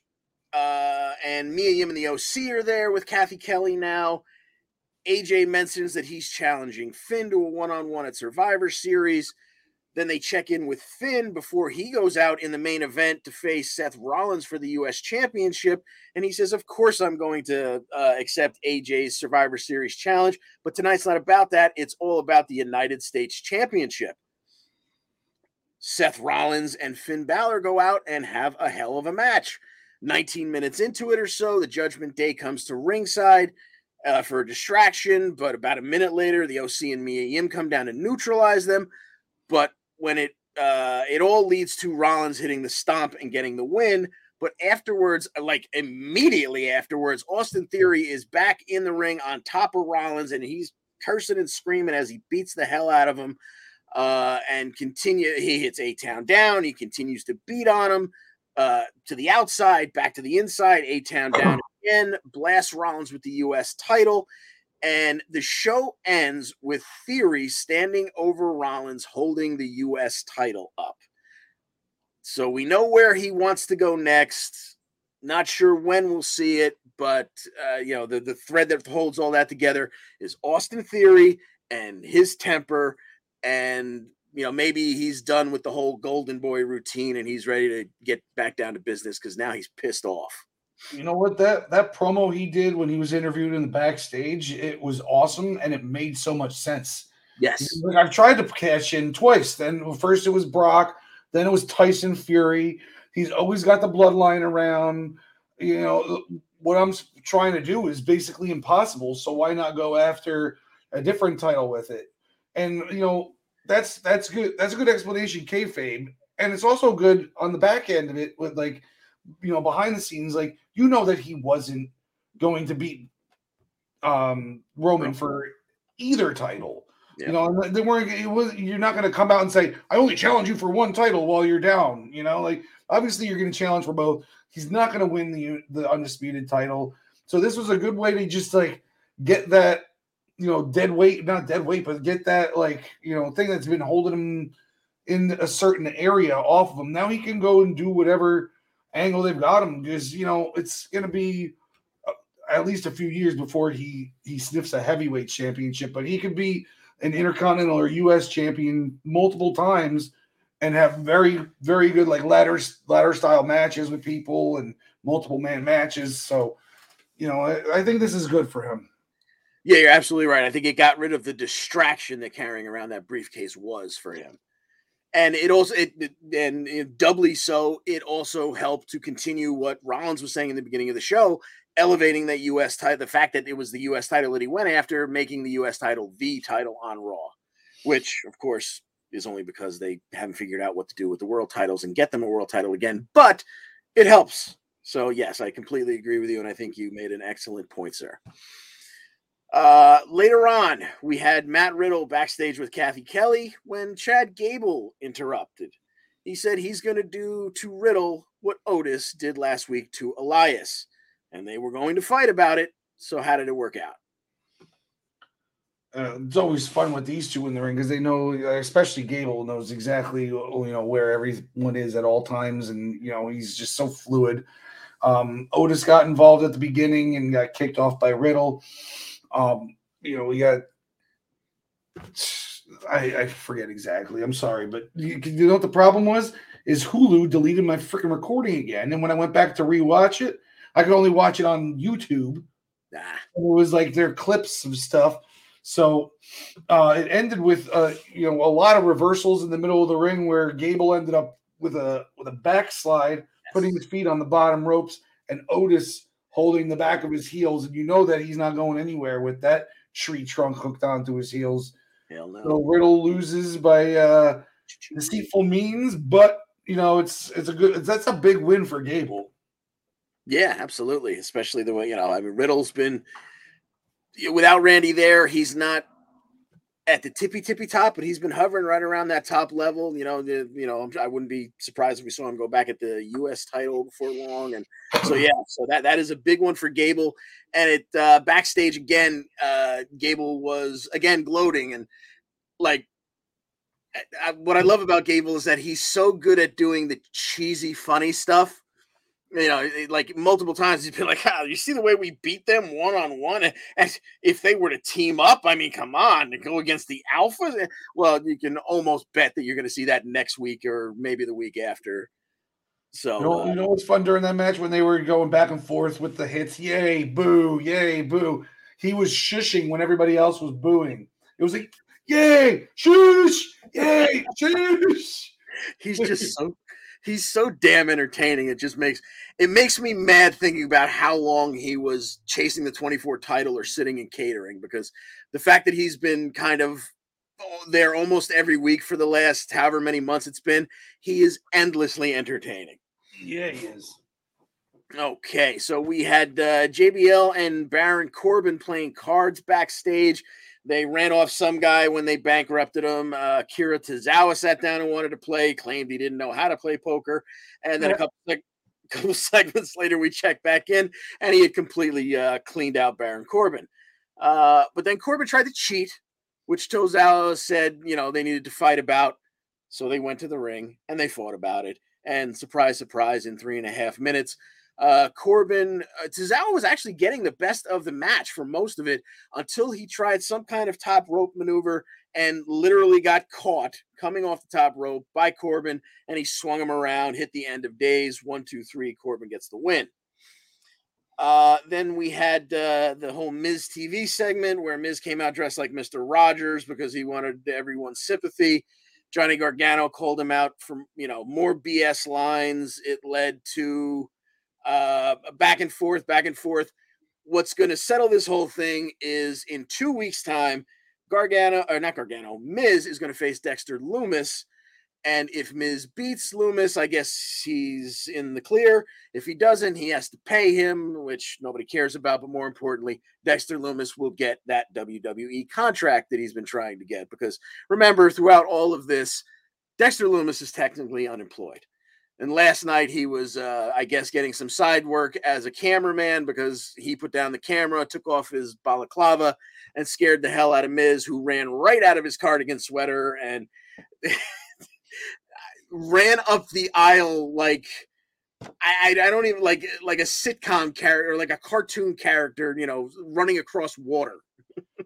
uh, and Mia Yim and the O C are there with Kathy Kelly now. A J mentions that he's challenging Finn to a one-on-one at Survivor Series. Then they check in with Finn before he goes out in the main event to face Seth Rollins for the U S Championship. And he says, of course I'm going to uh, accept A J's Survivor Series challenge, but tonight's not about that. It's all about the United States Championship. Seth Rollins and Finn Balor go out and have a hell of a match. nineteen minutes into it or so, the Judgment Day comes to ringside. Uh, for a distraction, but about a minute later, the O C and Mia Yim come down to neutralize them. But when it uh, it all leads to Rollins hitting the stomp and getting the win. But afterwards, like immediately afterwards, Austin Theory is back in the ring on top of Rollins, and he's cursing and screaming as he beats the hell out of him. Uh, and continue, he hits A-Town down. He continues to beat on him uh, to the outside, back to the inside, A-Town down. Again, blast Rollins with the U S title, and the show ends with Theory standing over Rollins holding the U S title up. So we know where he wants to go next. Not sure when we'll see it, but uh, you know, the, the thread that holds all that together is Austin Theory and his temper, and you know, maybe he's done with the whole golden boy routine and he's ready to get back down to business because now he's pissed off. You know what, that, that promo he did when he was interviewed in the backstage, it was awesome, and it made so much sense. Yes. Like, I've tried to cash in twice. Then first it was Brock, then it was Tyson Fury. He's always got the bloodline around. You know, what I'm trying to do is basically impossible, so why not go after a different title with it? And, you know, that's that's good. That's a good explanation, kayfabe. And it's also good on the back end of it with, like, you know, behind the scenes, like, you know that he wasn't going to beat um, Roman for either title. Yeah. You know, they weren't. It was, you're not going to come out and say, "I only challenge you for one title" while you're down. You know, like, obviously you're going to challenge for both. He's not going to win the the undisputed title. So this was a good way to just like get that, you know, dead weight, not dead weight, but get that, like, you know, thing that's been holding him in a certain area off of him. Now he can go and do whatever angle they've got him, because, you know, it's going to be at least a few years before he he sniffs a heavyweight championship, but he could be an intercontinental or U S champion multiple times and have very, very good, like, ladder ladder style matches with people and multiple man matches. So, you know, I, I think this is good for him. Yeah, you're absolutely right. I think it got rid of the distraction that carrying around that briefcase was for him. And it also, it, and it doubly so, it also helped to continue what Rollins was saying in the beginning of the show, elevating that U S title, the fact that it was the U S title that he went after, making the U S title the title on Raw, which, of course, is only because they haven't figured out what to do with the world titles and get them a world title again, but it helps. So, yes, I completely agree with you, and I think you made an excellent point, sir. Uh, later on, we had Matt Riddle backstage with Kathy Kelly when Chad Gable interrupted. He said he's going to do to Riddle what Otis did last week to Elias, and they were going to fight about it. So how did it work out? Uh, it's always fun with these two in the ring because they know, especially Gable knows exactly, you know, where everyone is at all times, and, you know, he's just so fluid. Um, Otis got involved at the beginning and got kicked off by Riddle. Um, you know, we got, I, I forget exactly. I'm sorry, but you, you know what the problem was? Is Hulu deleted my freaking recording again. And when I went back to rewatch it, I could only watch it on YouTube. Nah. It was like their clips of stuff. So uh, it ended with uh, you know, a lot of reversals in the middle of the ring where Gable ended up with a with a backslide, yes. putting his feet on the bottom ropes, and Otis holding the back of his heels, and you know that he's not going anywhere with that tree trunk hooked onto his heels. Hell no. So Riddle loses by uh, deceitful means, but you know it's it's a good that's a big win for Gable. Yeah, absolutely. Especially the way, you know, I mean, Riddle's been without Randy there, he's not at the tippy tippy top, but he's been hovering right around that top level. You know, the, you know, I wouldn't be surprised if we saw him go back at the U S title before long. And so, yeah, so that, that is a big one for Gable. And it uh, backstage again, uh, Gable was again gloating, and like, I, I, what I love about Gable is that he's so good at doing the cheesy, funny stuff. You know, like multiple times he's been like, oh, you see the way we beat them one-on-one? And if they were to team up, I mean, come on, to go against the Alphas? Well, you can almost bet that you're going to see that next week or maybe the week after. So you know, you know what's fun during that match? When they were going back and forth with the hits, yay, boo, yay, boo. He was shushing when everybody else was booing. It was like, yay, shush, yay, shush. He's just so He's so damn entertaining. It just makes it makes me mad thinking about how long he was chasing the twenty-four title or sitting in catering, because the fact that he's been kind of there almost every week for the last however many months it's been, he is endlessly entertaining. Yeah, he is. Okay, so we had uh, J B L and Baron Corbin playing cards backstage. They ran off some guy when they bankrupted him. Uh, Akira Tozawa sat down and wanted to play, claimed he didn't know how to play poker. And then a couple, a couple segments later, we checked back in, and he had completely uh, cleaned out Baron Corbin. Uh, but then Corbin tried to cheat, which Tozawa said, you know, they needed to fight about. So they went to the ring, and they fought about it. And surprise, surprise, in three and a half minutes, Uh, Corbin, uh, Tozawa was actually getting the best of the match for most of it until he tried some kind of top rope maneuver and literally got caught coming off the top rope by Corbin, and he swung him around, hit the end of days. One, two, three, Corbin gets the win. Uh, then we had uh, the whole Miz T V segment where Miz came out dressed like Mister Rogers because he wanted everyone's sympathy. Johnny Gargano called him out for, you know, more B S lines. It led to Uh, back and forth, back and forth. What's going to settle this whole thing is in two weeks' time, Gargano, or not Gargano, Miz is going to face Dexter Lumis. And if Miz beats Lumis, I guess he's in the clear. If he doesn't, he has to pay him, which nobody cares about. But more importantly, Dexter Lumis will get that W W E contract that he's been trying to get. Because remember, throughout all of this, Dexter Lumis is technically unemployed. And last night he was, uh, I guess, getting some side work as a cameraman because he put down the camera, took off his balaclava, and scared the hell out of Miz, who ran right out of his cardigan sweater and ran up the aisle like I, I don't even like like a sitcom character, like a cartoon character, you know, running across water.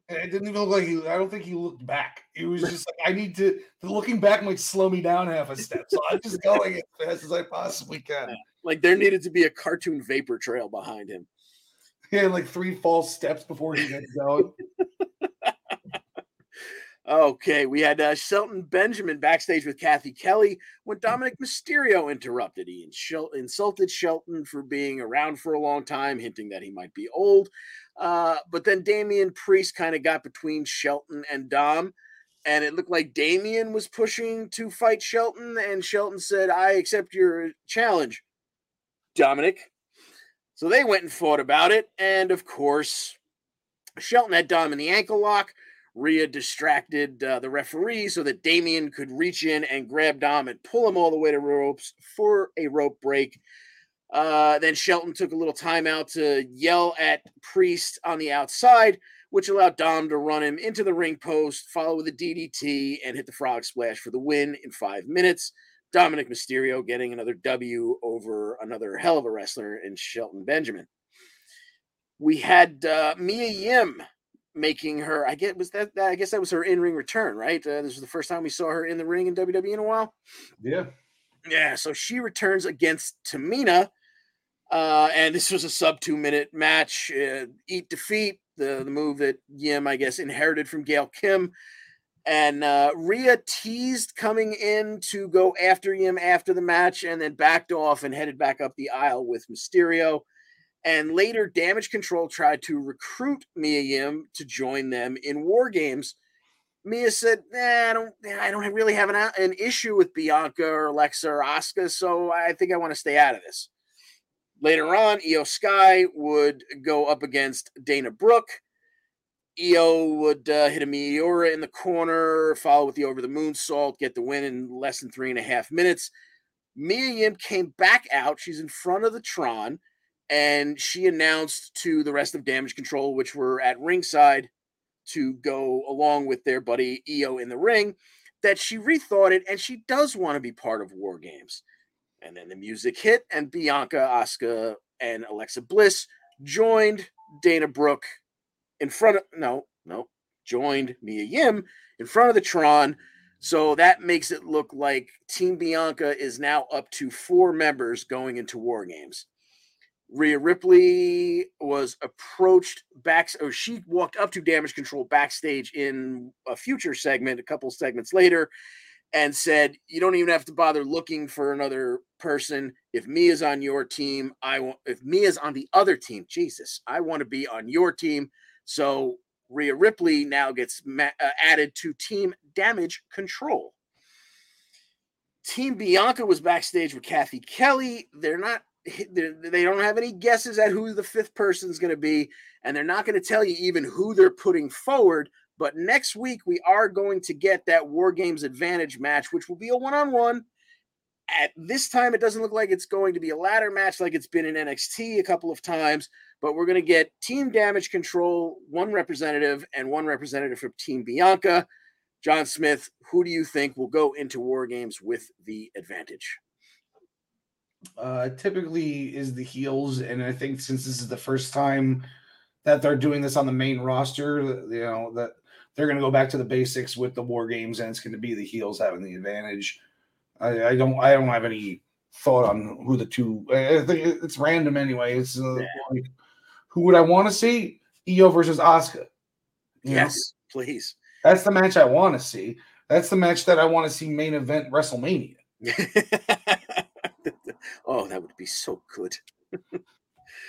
It didn't even look like he, I don't think he looked back. It was just like, I need to, looking back might slow me down half a step. So I'm just going as fast as I possibly can. Like there needed to be a cartoon vapor trail behind him. Yeah, like three false steps before he gets out. Okay, we had uh, Shelton Benjamin backstage with Kathy Kelly when Dominic Mysterio interrupted. He insul- insulted Shelton for being around for a long time, hinting that he might be old. Uh, but then Damian Priest kind of got between Shelton and Dom, and it looked like Damian was pushing to fight Shelton, and Shelton said, I accept your challenge, Dominic. So they went and fought about it, and of course, Shelton had Dom in the ankle lock. Rhea distracted uh, the referee so that Damian could reach in and grab Dom and pull him all the way to ropes for a rope break. Uh, then Shelton took a little timeout to yell at Priest on the outside, which allowed Dom to run him into the ring post, follow with a D D T, and hit the frog splash for the win in five minutes. Dominic Mysterio getting another W over another hell of a wrestler in Shelton Benjamin. We had uh, Mia Yim making her, I guess was that, that I guess that was her in-ring return, right? Uh, this was the first time we saw her in the ring in W W E in a while. Yeah. Yeah, so she returns against Tamina. Uh, and this was a sub two minute match. Uh, eat defeat, the, the move that Yim, I guess, inherited from Gail Kim. And uh, Rhea teased coming in to go after Yim after the match and then backed off and headed back up the aisle with Mysterio. And later, Damage Control tried to recruit Mia Yim to join them in War Games. Mia said, nah, I don't I don't really have an, an issue with Bianca or Alexa or Asuka, so I think I want to stay out of this. Later on, Io Sky would go up against Dana Brooke. Io would uh, hit a Miura in the corner, follow with the over-the-moon salt, get the win in less than three and a half minutes. Mia Yim came back out. She's in front of the Tron, and she announced to the rest of Damage Control, which were at ringside, to go along with their buddy Io in the ring, that she rethought it and she does want to be part of War Games. And then the music hit and Bianca, Asuka, and Alexa Bliss joined Dana Brooke in front of, no, no, joined Mia Yim in front of the Tron. So that makes it look like Team Bianca is now up to four members going into War Games. Rhea Ripley was approached back, or she walked up to Damage Control backstage in a future segment, a couple segments later, and said, you don't even have to bother looking for another person. If Mia's on your team, I want, if Mia's on the other team, Jesus, I want to be on your team. So Rhea Ripley now gets ma- uh, added to Team Damage Control. Team Bianca was backstage with Kathy Kelly. They're not, they don't have any guesses at who the fifth person is going to be, and they're not going to tell you even who they're putting forward. But next week, we are going to get that War Games Advantage match, which will be a one-on-one. At this time, it doesn't look like it's going to be a ladder match like it's been in N X T a couple of times, but we're going to get Team Damage Control, one representative, and one representative from Team Bianca. John Smith, who do you think will go into War Games with the advantage? Uh, typically is the heels, and I think since this is the first time that they're doing this on the main roster, you know, that they're going to go back to the basics with the War Games, and it's going to be the heels having the advantage. I, I don't, I don't have any thought on who the two. I think it's random anyway. It's uh, yeah. Like, who would I want to see? Io versus Asuka. Yes, know? Please. That's the match I want to see. That's the match that I want to see main event WrestleMania. Oh, that would be so good.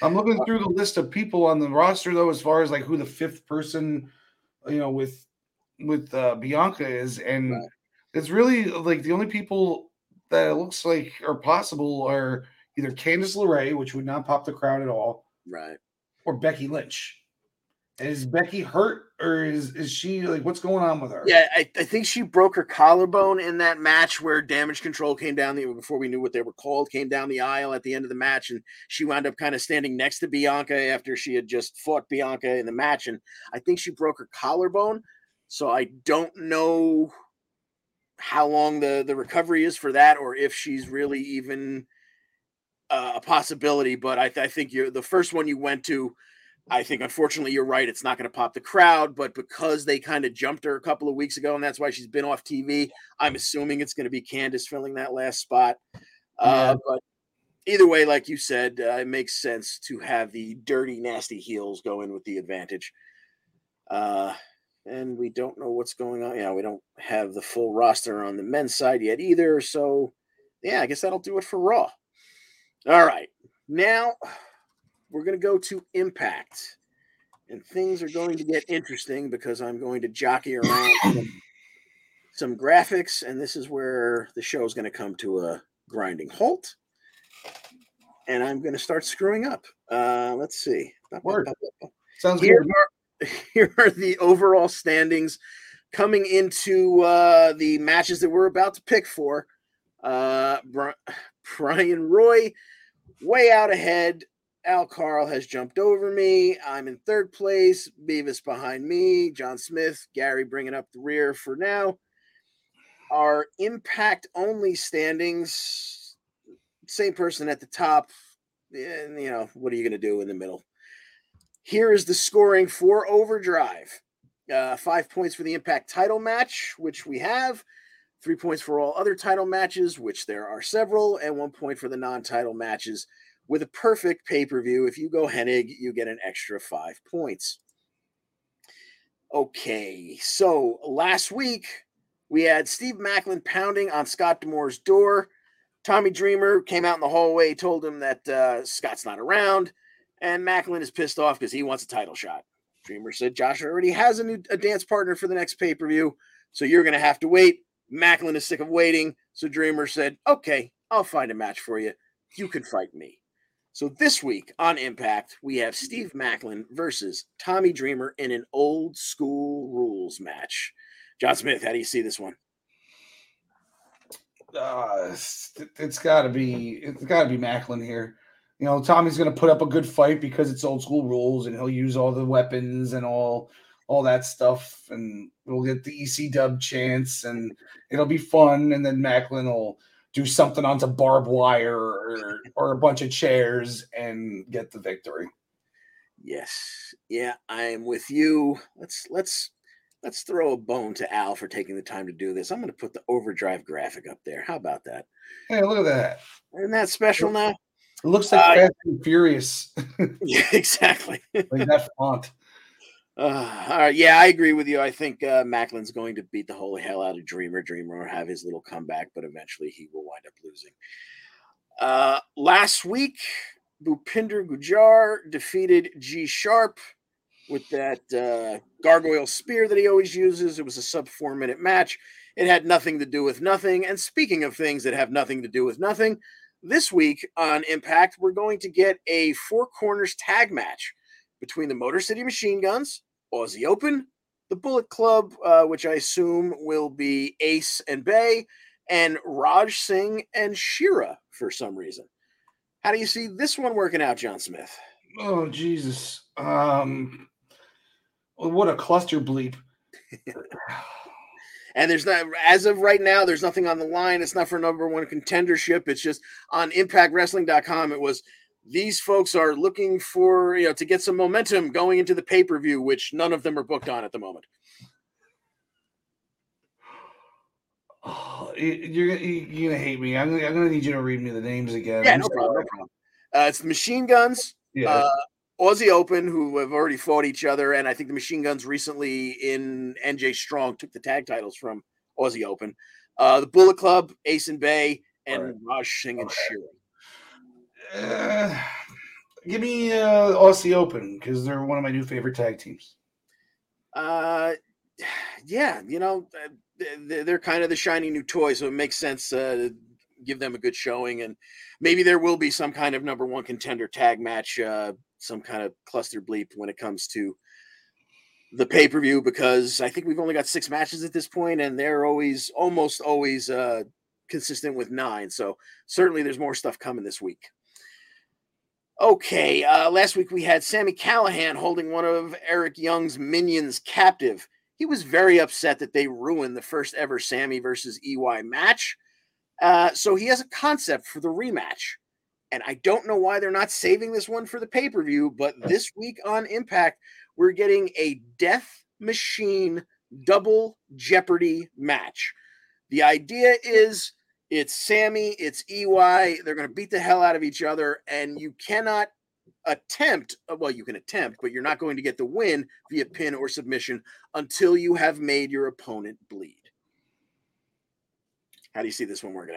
I'm looking through the list of people on the roster, though, as far as like who the fifth person, you know, with with uh, Bianca is, and right. It's really like the only people that it looks like are possible are either Candice LeRae, which would not pop the crowd at all, right, or Becky Lynch. And is Becky hurt, or is, is she, like, what's going on with her? Yeah, I, I think she broke her collarbone in that match where Damage Control came down, the, before we knew what they were called, came down the aisle at the end of the match, and she wound up kind of standing next to Bianca after she had just fought Bianca in the match, and I think she broke her collarbone, so I don't know how long the, the recovery is for that, or if she's really even uh, a possibility, but I, I think you're the first one you went to, I think, unfortunately, you're right. It's not going to pop the crowd, but because they kind of jumped her a couple of weeks ago, and that's why she's been off T V, I'm assuming it's going to be Candice filling that last spot. Yeah. Uh, but either way, like you said, uh, it makes sense to have the dirty, nasty heels go in with the advantage. Uh, and we don't know what's going on. Yeah, we don't have the full roster on the men's side yet either. So, yeah, I guess that'll do it for Raw. All right. Now... we're going to go to Impact, and things are going to get interesting because I'm going to jockey around some, some graphics, and this is where the show is going to come to a grinding halt, and I'm going to start screwing up. Uh, let's see. Word. Sounds here good. Are, here are the overall standings coming into uh, the matches that we're about to pick for. Uh, Brian Roy, way out ahead. Al Carl has jumped over me. I'm in third place. Beavis behind me. John Smith, Gary bringing up the rear for now. Our Impact-only standings, same person at the top. And, you know, what are you going to do in the middle? Here is the scoring for Overdrive. Uh, five points for the Impact title match, which we have. Three points for all other title matches, which there are several. And one point for the non-title matches. With a perfect pay-per-view, if you go Hennig, you get an extra five points. Okay, so last week we had Steve Macklin pounding on Scott D'Amore's door. Tommy Dreamer came out in the hallway, told him that uh, Scott's not around, and Macklin is pissed off because he wants a title shot. Dreamer said Josh already has a new a dance partner for the next pay-per-view, so you're going to have to wait. Macklin is sick of waiting, so Dreamer said, okay, I'll find a match for you. You can fight me. So this week on Impact, we have Steve Macklin versus Tommy Dreamer in an old school rules match. John Smith, how do you see this one? Uh, it's got to be it's got to be Macklin here. You know, Tommy's going to put up a good fight because it's old school rules, and he'll use all the weapons and all all that stuff, and we'll get the E C dub chance, and it'll be fun. And then Macklin will do something onto barbed wire or, or a bunch of chairs and get the victory. Yes. Yeah, I'm with you. Let's let's let's throw a bone to Al for taking the time to do this. I'm going to put the Overdrive graphic up there. How about that? Hey, look at that. Isn't that special it, now? It looks like uh, Fast and Furious. Yeah, exactly. Like that font. Uh, all right, yeah, I agree with you. I think uh, Macklin's going to beat the holy hell out of Dreamer. Dreamer will have his little comeback, but eventually he will wind up losing. Uh, last week, Bhupinder Gujar defeated G Sharp with that uh, gargoyle spear that he always uses. It was a sub-four-minute match. It had nothing to do with nothing. And speaking of things that have nothing to do with nothing, this week on Impact, we're going to get a Four Corners tag match between the Motor City Machine Guns, Aussie Open, the Bullet Club, uh, which I assume will be Ace and Bay, and Raj Singh and Shira for some reason. How do you see this one working out, John Smith? Oh, Jesus. Um, what a cluster bleep. And there's not, as of right now, there's nothing on the line. It's not for number one contendership. It's just on impact wrestling dot com. It was, these folks are looking for, you know, to get some momentum going into the pay-per-view, which none of them are booked on at the moment. Oh, you're, you're going to hate me. I'm going to need you to read me the names again. Yeah, no problem, no problem. Uh, it's the Machine Guns, yeah. uh, Aussie Open, who have already fought each other, and I think the Machine Guns recently in N J Strong took the tag titles from Aussie Open. Uh, the Bullet Club, Ace and Bay, and right. Raj Singh and okay. Shira. Uh, give me uh, Aussie Open because they're one of my new favorite tag teams. Uh, yeah, you know, they're kind of the shiny new toy, so it makes sense uh, to give them a good showing. And maybe there will be some kind of number one contender tag match, uh, some kind of cluster bleep when it comes to the pay-per-view, because I think we've only got six matches at this point, and they're always almost always uh, consistent with nine. So certainly there's more stuff coming this week. Okay, uh, last week we had Sami Callihan holding one of Eric Young's minions captive. He was very upset that they ruined the first ever Sami versus E Y match. Uh, so he has a concept for the rematch. And I don't know why they're not saving this one for the pay-per-view, but this week on Impact, we're getting a Death Machine Double Jeopardy match. The idea is, it's Sami, it's E Y, they're going to beat the hell out of each other, and you cannot attempt, well, you can attempt, but you're not going to get the win via pin or submission until you have made your opponent bleed. How do you see this one working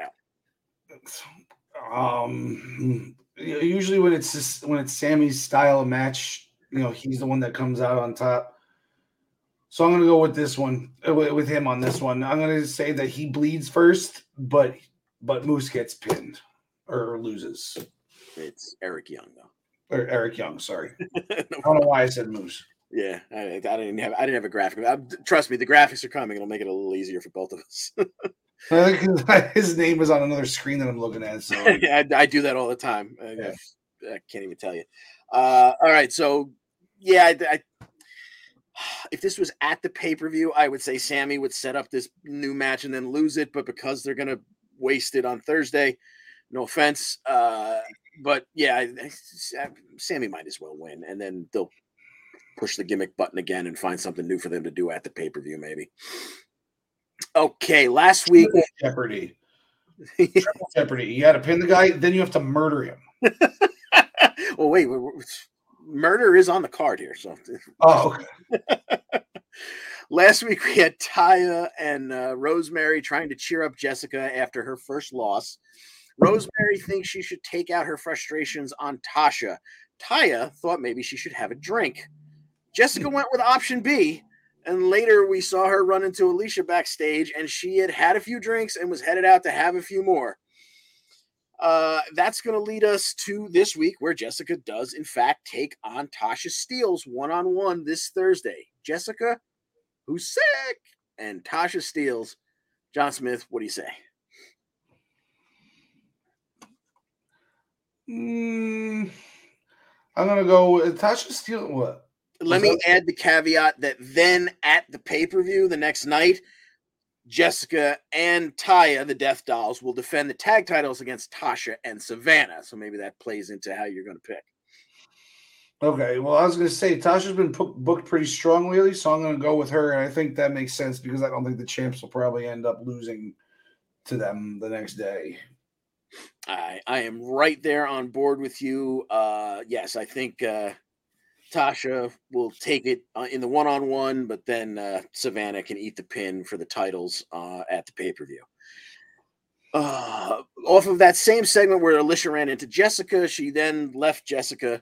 out? Um, usually when it's just, when it's Sami's style of match, you know, he's the one that comes out on top. So I'm going to go with this one, with him on this one. I'm going to say that he bleeds first, but but Moose gets pinned or loses. It's Eric Young, though. Or Eric Young, sorry. No I don't know why I said Moose. Yeah, I, I didn't have I didn't have a graphic. I, trust me, the graphics are coming. It'll make it a little easier for both of us. I think his name was on another screen that I'm looking at. So yeah, I, I do that all the time. I, yeah. I, I can't even tell you. Uh, all right, so yeah, I. I if this was at the pay-per-view, I would say Sami would set up this new match and then lose it. But because they're going to waste it on Thursday, no offense. Uh, but yeah, I, I, Sami might as well win. And then they'll push the gimmick button again and find something new for them to do at the pay-per-view maybe. Okay, last week. Jeopardy. Jeopardy. You got to pin the guy, then you have to murder him. Oh wait, we're, we're, murder is on the card here. So oh. Last week we had Taya and uh, Rosemary trying to cheer up Jessica after her first loss. Rosemary thinks she should take out her frustrations on Tasha. Taya thought maybe she should have a drink. Jessica went with option B, and later we saw her run into Alicia backstage, and she had had a few drinks and was headed out to have a few more. Uh, that's going to lead us to this week, where Jessica does, in fact, take on Tasha Steelz one-on-one this Thursday. Jessica, who's sick, and Tasha Steelz. John Smith, what do you say? Mm, I'm going to go with Tasha Steelz. What? Let me add the caveat that then at the pay-per-view the next night, Jessica and Taya, the Death Dolls, will defend the tag titles against Tasha and Savannah. So maybe that plays into how you're going to pick. Okay. Well, I was going to say Tasha's been po- booked pretty strong lately, so I'm going to go with her. And I think that makes sense because I don't think the champs will probably end up losing to them the next day. I I am right there on board with you. Uh, yes, I think uh, Tasha will take it uh, in the one-on-one, but then uh, Savannah can eat the pin for the titles uh, at the pay-per-view. Uh, off of that same segment where Alicia ran into Jessica, she then left Jessica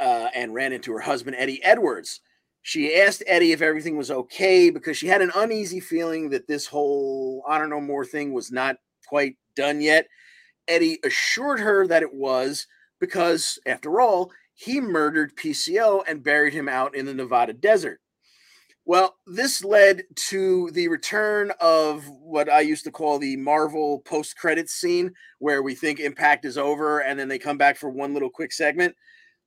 uh, and ran into her husband, Eddie Edwards. She asked Eddie if everything was okay because she had an uneasy feeling that this whole Honor No More thing was not quite done yet. Eddie assured her that it was because, after all, he murdered P C O and buried him out in the Nevada desert. Well, this led to the return of what I used to call the Marvel post-credits scene, where we think Impact is over and then they come back for one little quick segment.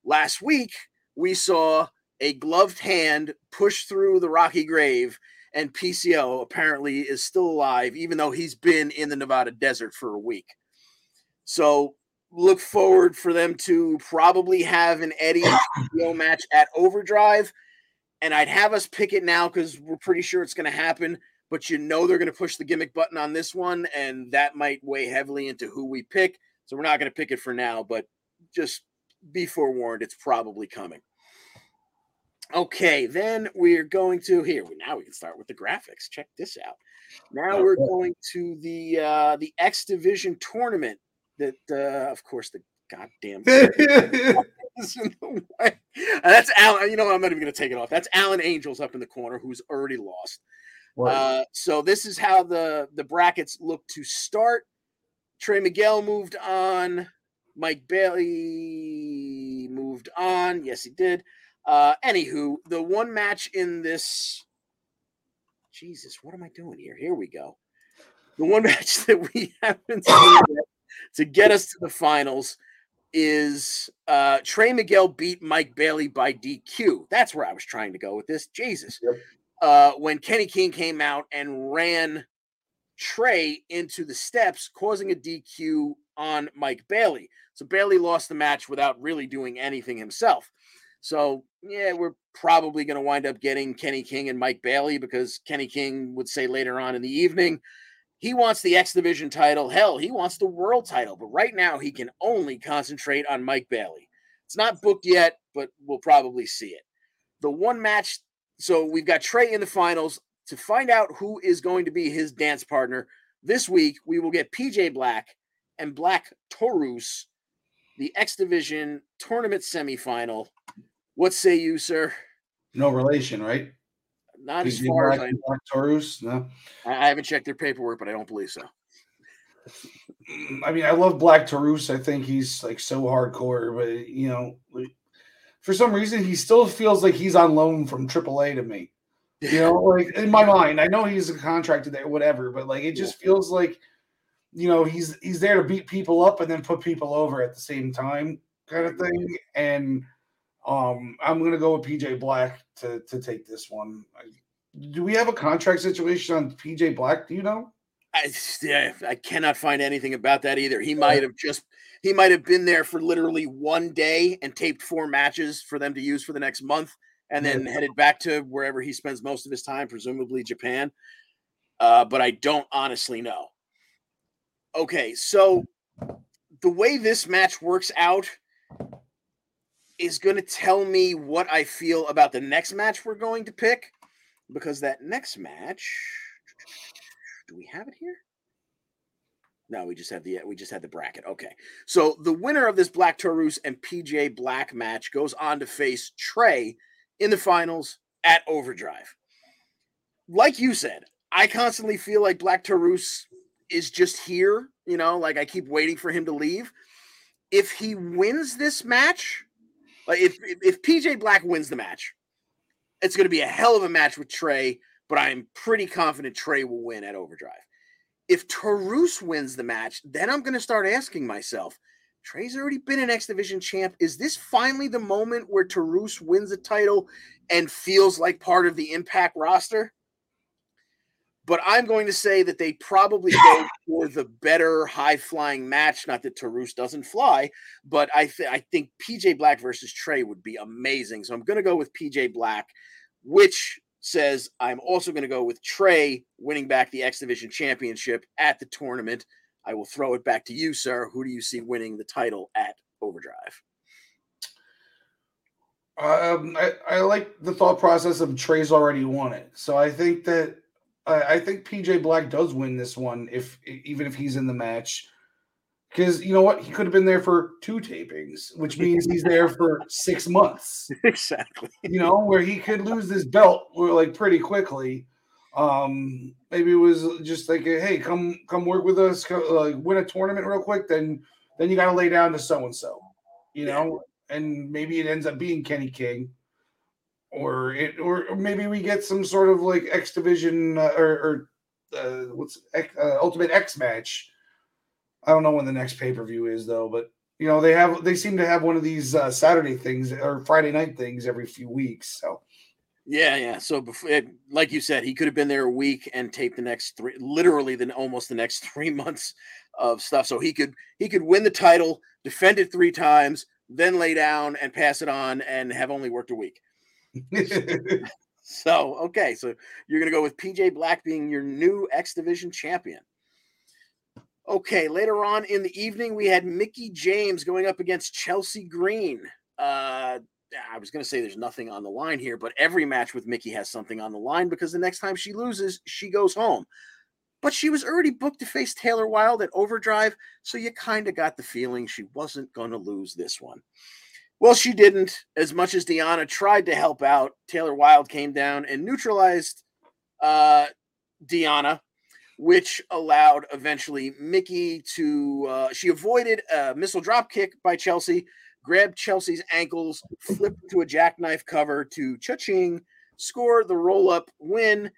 Last week, we saw a gloved hand push through the rocky grave, and P C O apparently is still alive, even though he's been in the Nevada desert for a week. So look forward for them to probably have an Eddie P C O match at Overdrive. And I'd have us pick it now because we're pretty sure it's going to happen. But you know they're going to push the gimmick button on this one, and that might weigh heavily into who we pick. So we're not going to pick it for now, but just be forewarned, it's probably coming. Okay, then we're going to here. Now we can start with the graphics. Check this out. Now we're going to the uh, the X Division tournament. That, uh, of course, the goddamn is in the way. And that's Alan. You know what? I'm not even going to take it off. That's Alan Angels up in the corner, who's already lost. Right. Uh, so this is how the, the brackets look to start. Trey Miguel moved on. Mike Bailey moved on. Yes, he did. Uh, anywho, the one match in this. Jesus, what am I doing here? Here we go. The one match that we haven't seen yet to get us to the finals is uh, Trey Miguel beat Mike Bailey by D Q. That's where I was trying to go with this. Jesus. Yep. Uh, when Kenny King came out and ran Trey into the steps, causing a D Q on Mike Bailey. So Bailey lost the match without really doing anything himself. So, yeah, we're probably going to wind up getting Kenny King and Mike Bailey because Kenny King would say later on in the evening, he wants the X Division title. Hell, he wants the world title. But right now, he can only concentrate on Mike Bailey. It's not booked yet, but we'll probably see it. The one match, so we've got Trey in the finals. To find out who is going to be his dance partner this week, we will get P J Black and Black Taurus, the X Division tournament semifinal. What say you, sir? No relation, right? Not as far as I know. Taurus, no. I haven't checked their paperwork, but I don't believe so. I mean, I love Black Taurus. I think he's like so hardcore, but you know, for some reason, he still feels like he's on loan from triple A to me. You know, like in my mind, I know he's a contractor there, whatever, but like it just feels like, you know, he's he's there to beat people up and then put people over at the same time, kind of thing. And Um, I'm going to go with P J Black to, to take this one. Do we have a contract situation on P J Black? Do you know? I, I cannot find anything about that either. He might have just he might have been there for literally one day and taped four matches for them to use for the next month and then yeah. headed back to wherever he spends most of his time, presumably Japan. Uh, but I don't honestly know. Okay, so the way this match works out, is going to tell me what I feel about the next match we're going to pick, because that next match, do we have it here? No, we just had the we just had the bracket. Okay, so the winner of this Black Taurus and P J Black match goes on to face Trey in the finals at Overdrive. Like you said, I constantly feel like Black Taurus is just here. You know, like I keep waiting for him to leave. If he wins this match, like if if P J Black wins the match, it's going to be a hell of a match with Trey. But I am pretty confident Trey will win at Overdrive. If Taurus wins the match, then I'm going to start asking myself, Trey's already been an X Division champ. Is this finally the moment where Taurus wins the title and feels like part of the Impact roster? But I'm going to say that they probably go for the better high-flying match. Not that Taurus doesn't fly, but I, th- I think P J Black versus Trey would be amazing. So I'm going to go with P J Black, which says I'm also going to go with Trey winning back the X Division Championship at the tournament. I will throw it back to you, sir. Who do you see winning the title at Overdrive? Um, I, I like the thought process of Trey's already won it. So I think that I think P J Black does win this one, if even if he's in the match, because you know what, he could have been there for two tapings, which means he's there for six months. Exactly. You know, where he could lose this belt like pretty quickly. Um, maybe it was just like, hey, come come work with us, come, like win a tournament real quick. Then then you got to lay down to so and so, you know, yeah. And maybe it ends up being Kenny King. Or it, or maybe we get some sort of like X Division uh, or, or uh, what's X, uh, Ultimate X match. I don't know when the next pay per view is though, but you know they have they seem to have one of these uh, Saturday things or Friday night things every few weeks. So yeah, yeah. So before, it, like you said, he could have been there a week and taped the next three, literally the almost the next three months of stuff. So he could he could win the title, defend it three times, then lay down and pass it on, and have only worked a week. So okay, so you're gonna go with P J Black being your new X Division champion. Okay, later on in the evening we had Mickie James going up against Chelsea Green. uh I was gonna say there's nothing on the line here, but every match with Mickie has something on the line, because the next time she loses she goes home. But she was already booked to face Taylor Wilde at Overdrive, so you kind of got the feeling she wasn't gonna lose this one. Well, she didn't. As much as Deanna tried to help out, Taylor Wilde came down and neutralized uh, Deanna, which allowed eventually Mickie to... Uh, she avoided a missile drop kick by Chelsea, grabbed Chelsea's ankles, flipped to a jackknife cover to cha-ching, score the roll-up win,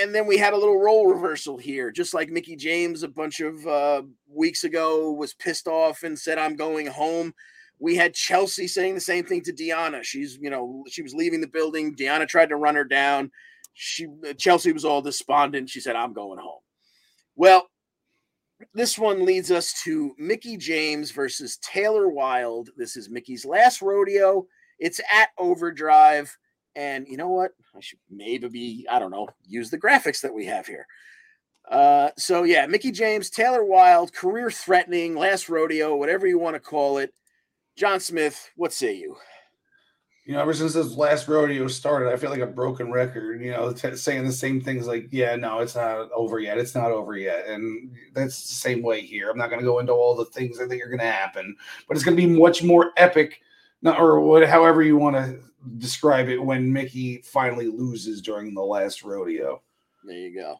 and then we had a little role reversal here. Just like Mickie James a bunch of uh, weeks ago was pissed off and said, I'm going home. We had Chelsea saying the same thing to Deanna. She's, you know, she was leaving the building. Deanna tried to run her down. She, Chelsea was all despondent. She said, I'm going home. Well, this one leads us to Mickie James versus Taylor Wilde. This is Mickey's last rodeo. It's at Overdrive. And you know what? I should maybe be, I don't know, use the graphics that we have here. Uh, so, yeah, Mickie James, Taylor Wilde, career-threatening, last rodeo, whatever you want to call it. John Smith, what say you? You know, ever since this last rodeo started, I feel like a broken record, you know, t- saying the same things like, yeah, no, it's not over yet. It's not over yet. And that's the same way here. I'm not going to go into all the things I think are going to happen, but it's going to be much more epic, not, or what, however you want to describe it, when Mickie finally loses during the last rodeo. There you go.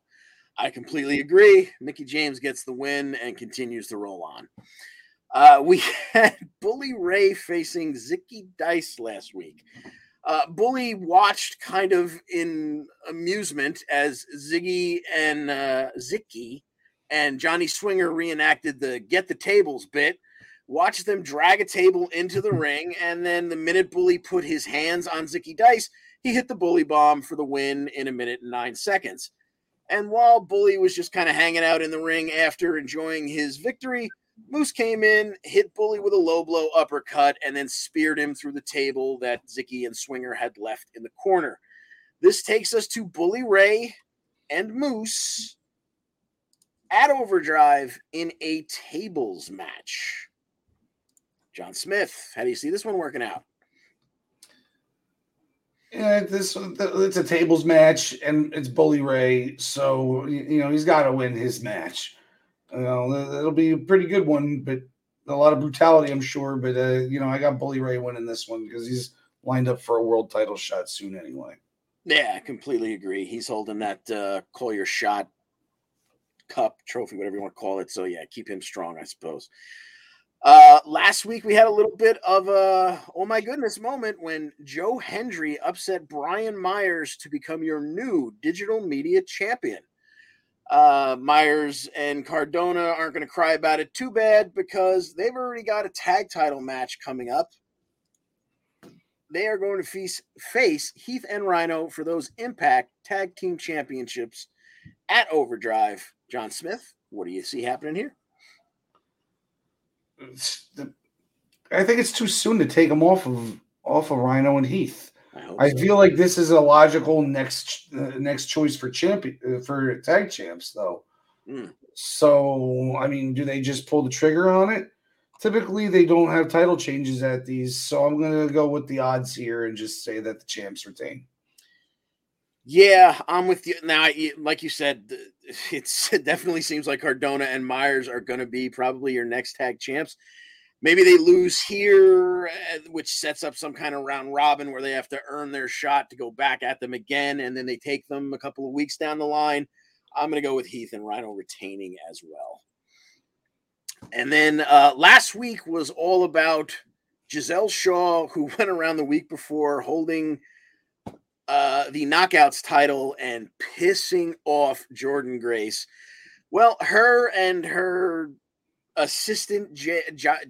I completely agree. Mickie James gets the win and continues to roll on. Uh, we had Bully Ray facing Zicky Dice last week. Uh, Bully watched kind of in amusement as Ziggy and uh, Zicky and Johnny Swinger reenacted the get the tables bit, watched them drag a table into the ring, and then the minute Bully put his hands on Zicky Dice, he hit the Bully Bomb for the win in a minute and nine seconds. And while Bully was just kind of hanging out in the ring after enjoying his victory, Moose came in, hit Bully with a low blow uppercut, and then speared him through the table that Zicky and Swinger had left in the corner. This takes us to Bully Ray and Moose at Overdrive in a tables match. John Smith. How do you see this one working out? Yeah, this it's a tables match, and it's Bully Ray, so you know he's got to win his match. You know, it'll be a pretty good one, but a lot of brutality, I'm sure. But uh, you know, I got Bully Ray winning this one because he's lined up for a world title shot soon, anyway. Yeah, I completely agree. He's holding that uh, call your shot cup, trophy, whatever you want to call it. So yeah, keep him strong, I suppose. Uh, last week, we had a little bit of a, oh my goodness, moment when Joe Hendry upset Brian Myers to become your new digital media champion. Uh, Myers and Cardona aren't going to cry about it too bad because they've already got a tag title match coming up. They are going to face, face Heath and Rhino for those Impact Tag Team Championships at Overdrive. John Smith, what do you see happening here? I think it's too soon to take them off of off of Rhino and Heath. I, hope I so. feel like this is a logical next uh, next choice for champion uh, for tag champs, though. Mm. So, I mean, do they just pull the trigger on it? Typically, they don't have title changes at these, so I'm going to go with the odds here and just say that the champs retain. Yeah, I'm with you. Now, like you said, it's, it definitely seems like Cardona and Myers are going to be probably your next tag champs. Maybe they lose here, which sets up some kind of round robin where they have to earn their shot to go back at them again, and then they take them a couple of weeks down the line. I'm going to go with Heath and Rhino retaining as well. And then uh, last week was all about Giselle Shaw, who went around the week before holding – Uh, the Knockouts title and pissing off Jordynne Grace. Well, her and her assistant Jay,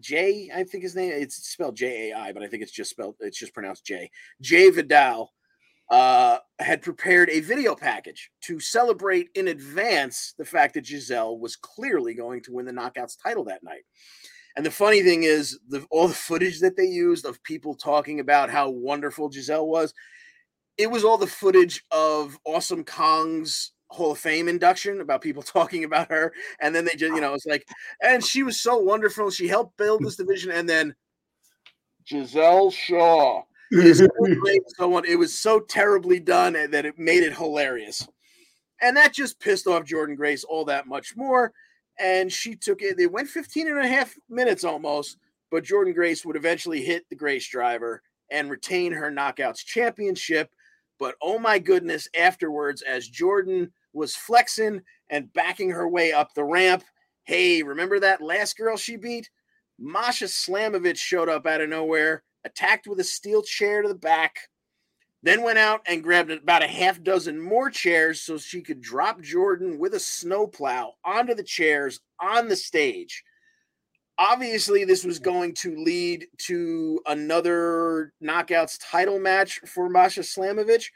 Jay I think his name, it's spelled J A I, but I think it's just spelled, it's just pronounced Jay. Jay Vidal uh, had prepared a video package to celebrate in advance the fact that Giselle was clearly going to win the Knockouts title that night. And the funny thing is, the, all the footage that they used of people talking about how wonderful Giselle was, it was all the footage of Awesome Kong's Hall of Fame induction about people talking about her. And then they just, you know, it's like, and she was so wonderful. She helped build this division. And then Giselle Shaw. So great, so on. It was so terribly done that it made it hilarious. And that just pissed off Jordynne Grace all that much more. And she took it. They went fifteen and a half minutes almost, but Jordynne Grace would eventually hit the Grace Driver and retain her Knockouts championship. But, oh, my goodness, afterwards, as Jordynne was flexing and backing her way up the ramp, hey, remember that last girl she beat? Masha Slamovich showed up out of nowhere, attacked with a steel chair to the back, then went out and grabbed about a half dozen more chairs so she could drop Jordynne with a snowplow onto the chairs on the stage. Obviously, this was going to lead to another Knockouts title match for Masha Slamovich,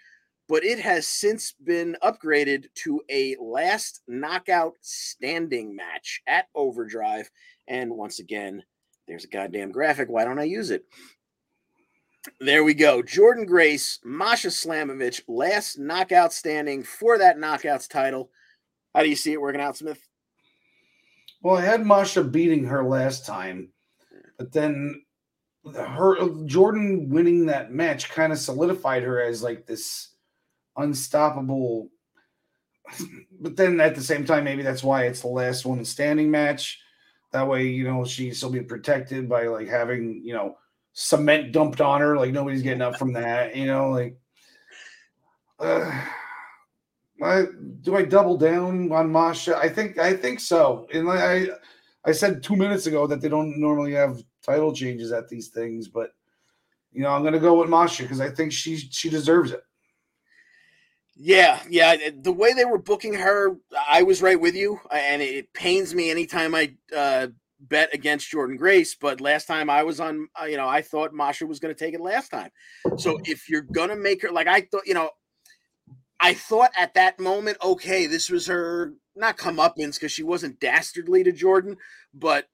but it has since been upgraded to a last knockout standing match at Overdrive. And once again, there's a goddamn graphic. Why don't I use it? There we go. Jordynne Grace, Masha Slamovich, last knockout standing for that Knockouts title. How do you see it working out, Smith? Well, I had Masha beating her last time, but then her Jordynne winning that match kind of solidified her as like this unstoppable. But then at the same time, maybe that's why it's the last woman standing match. That way, you know, she'll still be protected by like having, you know, cement dumped on her. Like nobody's getting up from that, you know, like. Uh... I, do I double down on Masha? I think I think so. And I I said two minutes ago that they don't normally have title changes at these things, but you know I'm going to go with Masha because I think she she deserves it. Yeah, yeah. The way they were booking her, I was right with you, and it pains me anytime I uh, bet against Jordynne Grace. But last time I was on, you know, I thought Masha was going to take it last time. So if you're going to make her, like I thought, you know. I thought at that moment, okay, this was her, not comeuppance because she wasn't dastardly to Jordynne, but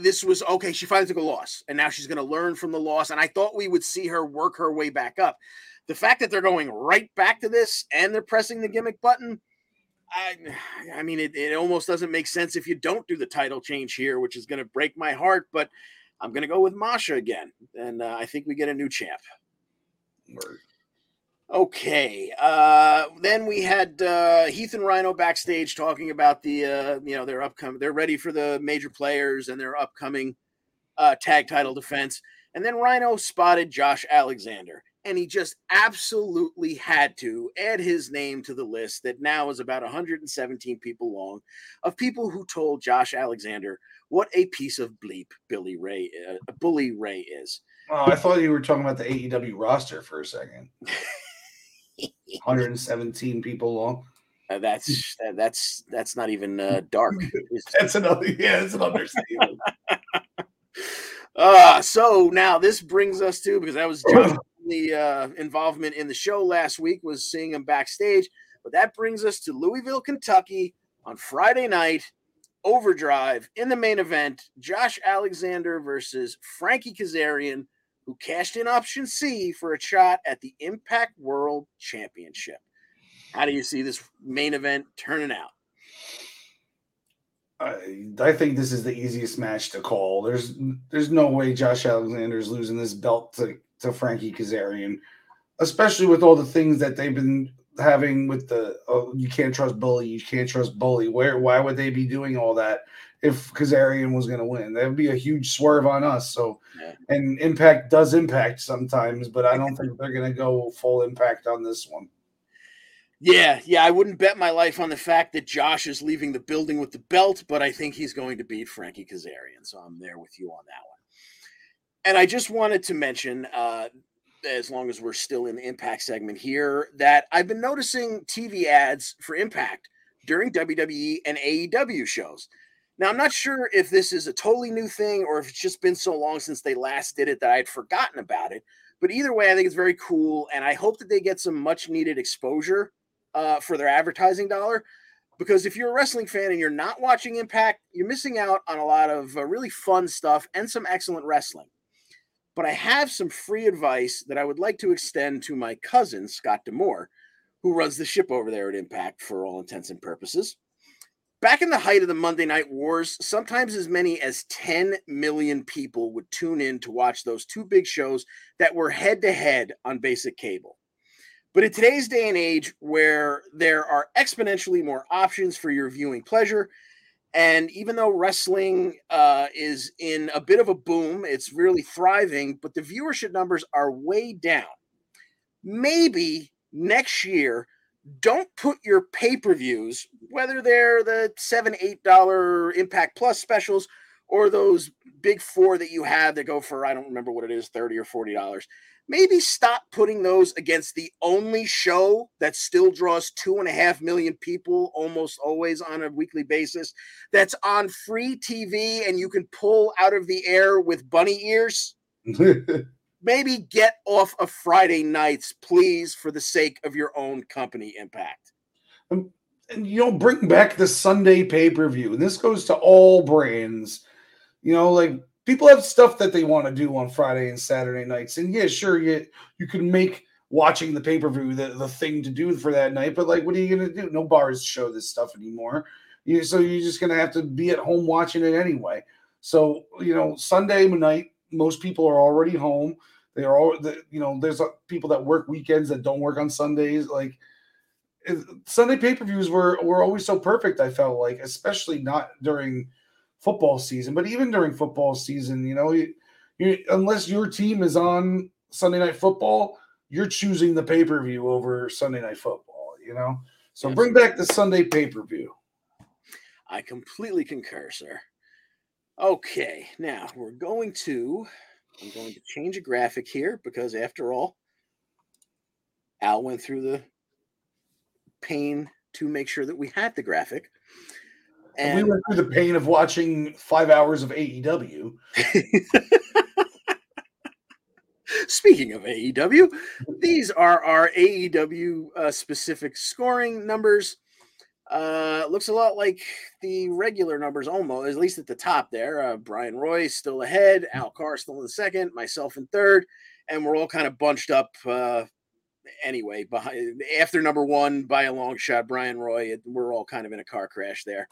this was, okay, she finally took a loss, and now she's going to learn from the loss, and I thought we would see her work her way back up. The fact that they're going right back to this and they're pressing the gimmick button, I, I mean, it, it almost doesn't make sense if you don't do the title change here, which is going to break my heart, but I'm going to go with Masha again, and uh, I think we get a new champ. Word. Okay. Uh, then we had uh, Heath and Rhino backstage talking about the, uh, you know, their upcoming, they're ready for the major players and their upcoming uh, tag title defense. And then Rhino spotted Josh Alexander, and he just absolutely had to add his name to the list that now is about one hundred seventeen people long of people who told Josh Alexander what a piece of bleep Billy Ray, uh, Bully Ray is. Oh, I thought you were talking about the A E W roster for a second. one hundred seventeen people long. Uh, that's uh, that's that's not even uh, dark. that's another. Yeah, that's an understatement. uh, so now this brings us to, because that was John's only uh, involvement in the show last week was seeing him backstage, but that brings us to Louisville, Kentucky on Friday night. Overdrive in the main event, Josh Alexander versus Frankie Kazarian, who cashed in option C for a shot at the Impact World Championship. How do you see this main event turning out? I, I think this is the easiest match to call. There's there's no way Josh Alexander's losing this belt to, to Frankie Kazarian, especially with all the things that they've been having with the, oh, you can't trust Bully, you can't trust Bully. Where, why would they be doing all that if Kazarian was going to win? That would be a huge swerve on us. So, yeah. And Impact does impact sometimes, but I don't think they're going to go full Impact on this one. Yeah, yeah, I wouldn't bet my life on the fact that Josh is leaving the building with the belt, but I think he's going to beat Frankie Kazarian, so I'm there with you on that one. And I just wanted to mention, uh, as long as we're still in the Impact segment here, that I've been noticing T V ads for Impact during W W E and A E W shows. Now, I'm not sure if this is a totally new thing or if it's just been so long since they last did it that I had forgotten about it. But either way, I think it's very cool, and I hope that they get some much-needed exposure uh, for their advertising dollar, because if you're a wrestling fan and you're not watching Impact, you're missing out on a lot of uh, really fun stuff and some excellent wrestling. But I have some free advice that I would like to extend to my cousin, Scott D'Amore, who runs the ship over there at Impact for all intents and purposes. Back in the height of the Monday Night Wars, sometimes as many as ten million people would tune in to watch those two big shows that were head-to-head on basic cable. But in today's day and age, where there are exponentially more options for your viewing pleasure, and even though wrestling uh, is in a bit of a boom, it's really thriving, but the viewership numbers are way down. Maybe next year, don't put your pay-per-views, whether they're the seven dollars, eight dollars Impact Plus specials or those big four that you have that go for, I don't remember what it is, thirty dollars or forty dollars. Maybe stop putting those against the only show that still draws two and a half million people almost always on a weekly basis, that's on free T V and you can pull out of the air with bunny ears. Maybe get off of Friday nights, please, for the sake of your own company, Impact. Um, and, you know, bring back the Sunday pay-per-view. And this goes to all brands. You know, like, people have stuff that they want to do on Friday and Saturday nights. And yeah, sure, you, you can make watching the pay-per-view the, the thing to do for that night. But, like, what are you going to do? No bars show this stuff anymore. You, so you're just going to have to be at home watching it anyway. So, you know, Sunday night, most people are already home. They are all, you know, there's people that work weekends that don't work on Sundays. Like, Sunday pay-per-views were, were always so perfect, I felt like, especially not during football season, but even during football season, you know, you, you, unless your team is on Sunday Night Football, you're choosing the pay-per-view over Sunday Night Football, you know? So yes, bring back the Sunday pay-per-view. I completely concur, sir. Okay, now we're going to, I'm going to change a graphic here because after all, Al went through the pain to make sure that we had the graphic. And we went through the pain of watching five hours of A E W. Speaking of A E W, these are our A E W uh, specific scoring numbers. Uh, looks a lot like the regular numbers almost, at least at the top there. Uh, Brian Roy still ahead, Al Carr still in second, myself in third, and we're all kind of bunched up uh, anyway. Behind, after number one by a long shot, Brian Roy, we're all kind of in a car crash there.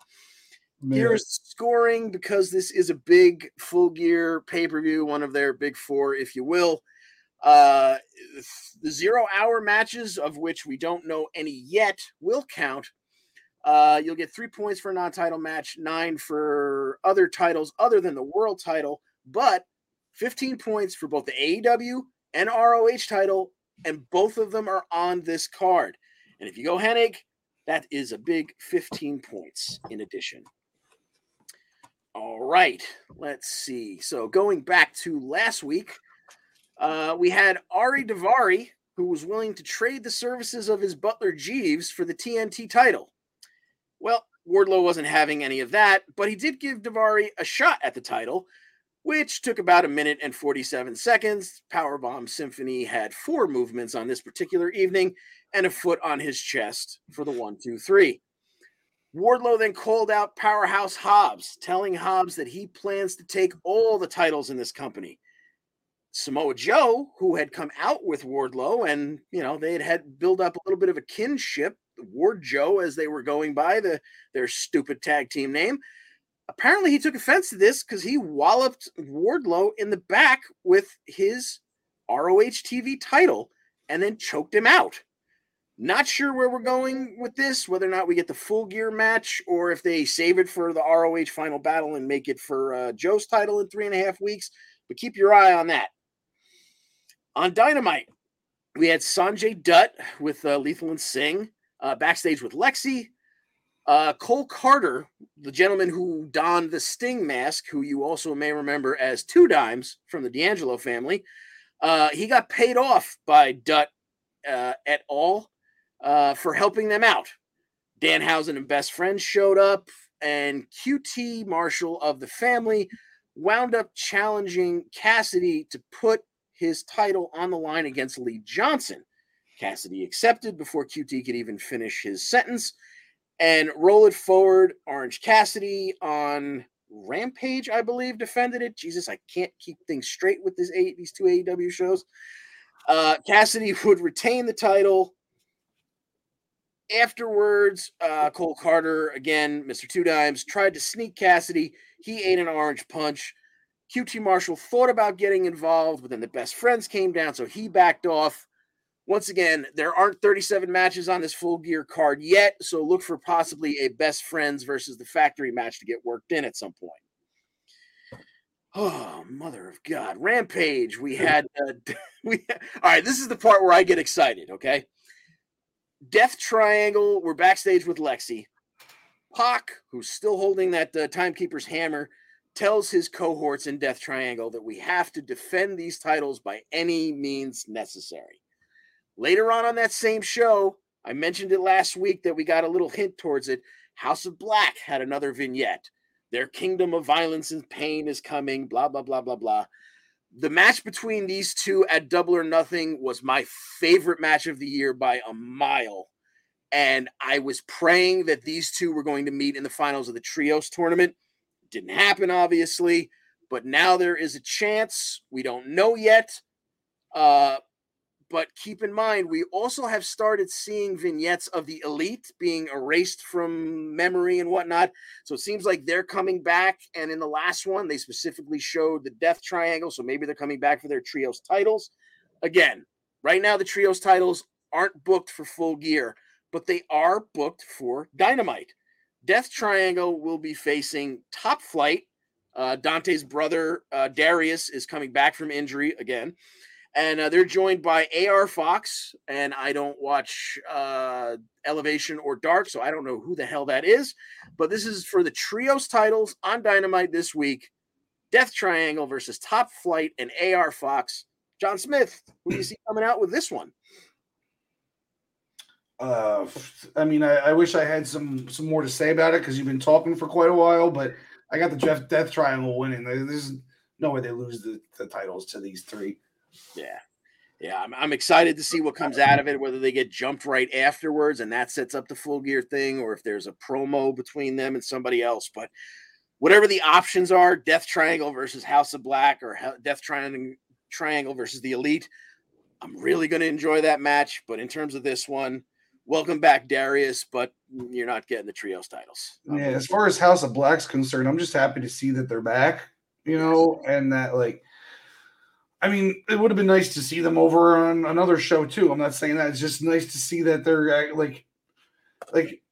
Man. Here's scoring, because this is a big Full Gear pay-per-view, one of their big four, if you will. Uh, the zero-hour matches, of which we don't know any yet, will count. Uh, you'll get three points for a non-title match, nine for other titles other than the world title, but fifteen points for both the A E W and R O H title, and both of them are on this card. And if you go Hennig, that is a big fifteen points in addition. All right, let's see. So going back to last week, uh, we had Ari Daivari, who was willing to trade the services of his butler Jeeves for the T N T title. Well, Wardlow wasn't having any of that, but he did give Daivari a shot at the title, which took about a minute and forty-seven seconds. Powerbomb Symphony had four movements on this particular evening and a foot on his chest for the one, two, three. Wardlow then called out Powerhouse Hobbs, telling Hobbs that he plans to take all the titles in this company. Samoa Joe, who had come out with Wardlow, and, you know, they had had built up a little bit of a kinship, Ward Joe, as they were going by the their stupid tag team name. Apparently he took offense to this because he walloped Wardlow in the back with his R O H T V title and then choked him out. Not sure where we're going with this, whether or not we get the Full Gear match or if they save it for the R O H Final Battle and make it for uh, Joe's title in three and a half weeks, but keep your eye on that. On Dynamite, we had Sanjay Dutt with uh, Lethal and Singh, uh, backstage with Lexi. Uh, Cole Carter, the gentleman who donned the Sting mask, who you also may remember as Two Dimes from the D'Angelo family, uh, he got paid off by Dutt uh, et al., Uh, for helping them out. Danhausen and Best Friends showed up, and Q T Marshall of the family wound up challenging Cassidy to put his title on the line against Lee Johnson. Cassidy accepted before Q T could even finish his sentence, and roll it forward. Orange Cassidy on Rampage, I believe, defended it. Jesus, I can't keep things straight with this eight, these two A E W shows. Uh, Cassidy would retain the title. Afterwards, uh, Cole Carter, again, Mister Two Dimes, tried to sneak Cassidy. He ate an orange punch. Q T Marshall thought about getting involved, but then the Best Friends came down, so he backed off. Once again, there aren't thirty-seven matches on this Full Gear card yet, so look for possibly a Best Friends versus the Factory match to get worked in at some point. Oh, mother of God. Rampage, we had... Uh, we had, all right, this is the part where I get excited, okay? Death Triangle were backstage with Lexi. Pac, who's still holding that uh, timekeeper's hammer, tells his cohorts in Death Triangle that we have to defend these titles by any means necessary. Later on on that same show, I mentioned it last week that we got a little hint towards it. House of Black had another vignette. Their kingdom of violence and pain is coming, blah, blah, blah, blah, blah. The match between these two at Double or Nothing was my favorite match of the year by a mile. And I was praying that these two were going to meet in the finals of the Trios tournament. It didn't happen, obviously, but now there is a chance. We don't know yet. Uh, but keep in mind, we also have started seeing vignettes of the Elite being erased from memory and whatnot. So it seems like they're coming back. And in the last one, they specifically showed the Death Triangle. So maybe they're coming back for their Trios titles. Again, right now, the Trios titles aren't booked for Full Gear, but they are booked for Dynamite. Death Triangle will be facing Top Flight. Uh, Dante's brother, uh, Darius, is coming back from injury again. And uh, they're joined by A R Fox, and I don't watch uh, Elevation or Dark, so I don't know who the hell that is. But this is for the Trios titles on Dynamite this week. Death Triangle versus Top Flight and A R Fox. John Smith, who do you see coming out with this one? Uh, I mean, I, I wish I had some, some more to say about it because you've been talking for quite a while, but I got the Jeff Death Triangle winning. There's no way they lose the, the titles to these three. Yeah. Yeah. I'm, I'm excited to see what comes out of it, whether they get jumped right afterwards and that sets up the Full Gear thing, or if there's a promo between them and somebody else. But whatever the options are, Death Triangle versus House of Black or Death Tri- Triangle versus the Elite, I'm really going to enjoy that match. But in terms of this one, welcome back, Darius. But you're not getting the trios titles. Yeah, as far as House of Black's concerned, I'm just happy to see that they're back, you know, and that, like, I mean, it would have been nice to see them over on another show too. I'm not saying that. It's just nice to see that they're like, like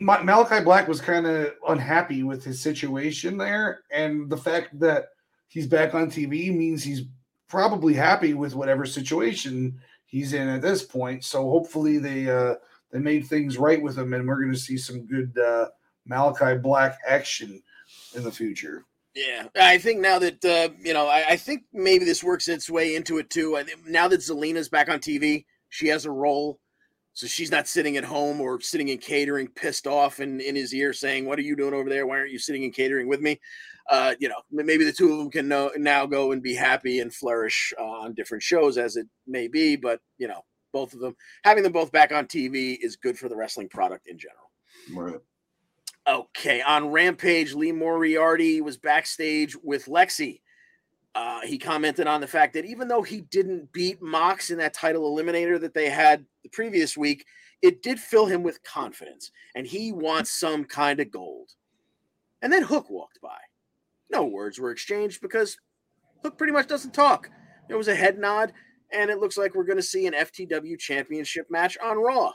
Ma- Malachi Black was kind of unhappy with his situation there, and the fact that he's back on T V means he's probably happy with whatever situation he's in at this point. So hopefully they uh, they made things right with him, and we're going to see some good uh, Malachi Black action in the future. Yeah, I think now that, uh, you know, I, I think maybe this works its way into it, too. I think now that Zelina's back on T V, she has a role, so she's not sitting at home or sitting in catering pissed off and in his ear saying, what are you doing over there? Why aren't you sitting in catering with me? Uh, you know, maybe the two of them can know, now go and be happy and flourish uh, on different shows as it may be. But, you know, both of them, having them both back on T V is good for the wrestling product in general. Right. Okay, on Rampage, Lee Moriarty was backstage with Lexi. Uh, he commented on the fact that even though he didn't beat Mox in that title eliminator that they had the previous week, it did fill him with confidence, and he wants some kind of gold. And then Hook walked by. No words were exchanged because Hook pretty much doesn't talk. There was a head nod, and it looks like we're going to see an F T W championship match on Raw.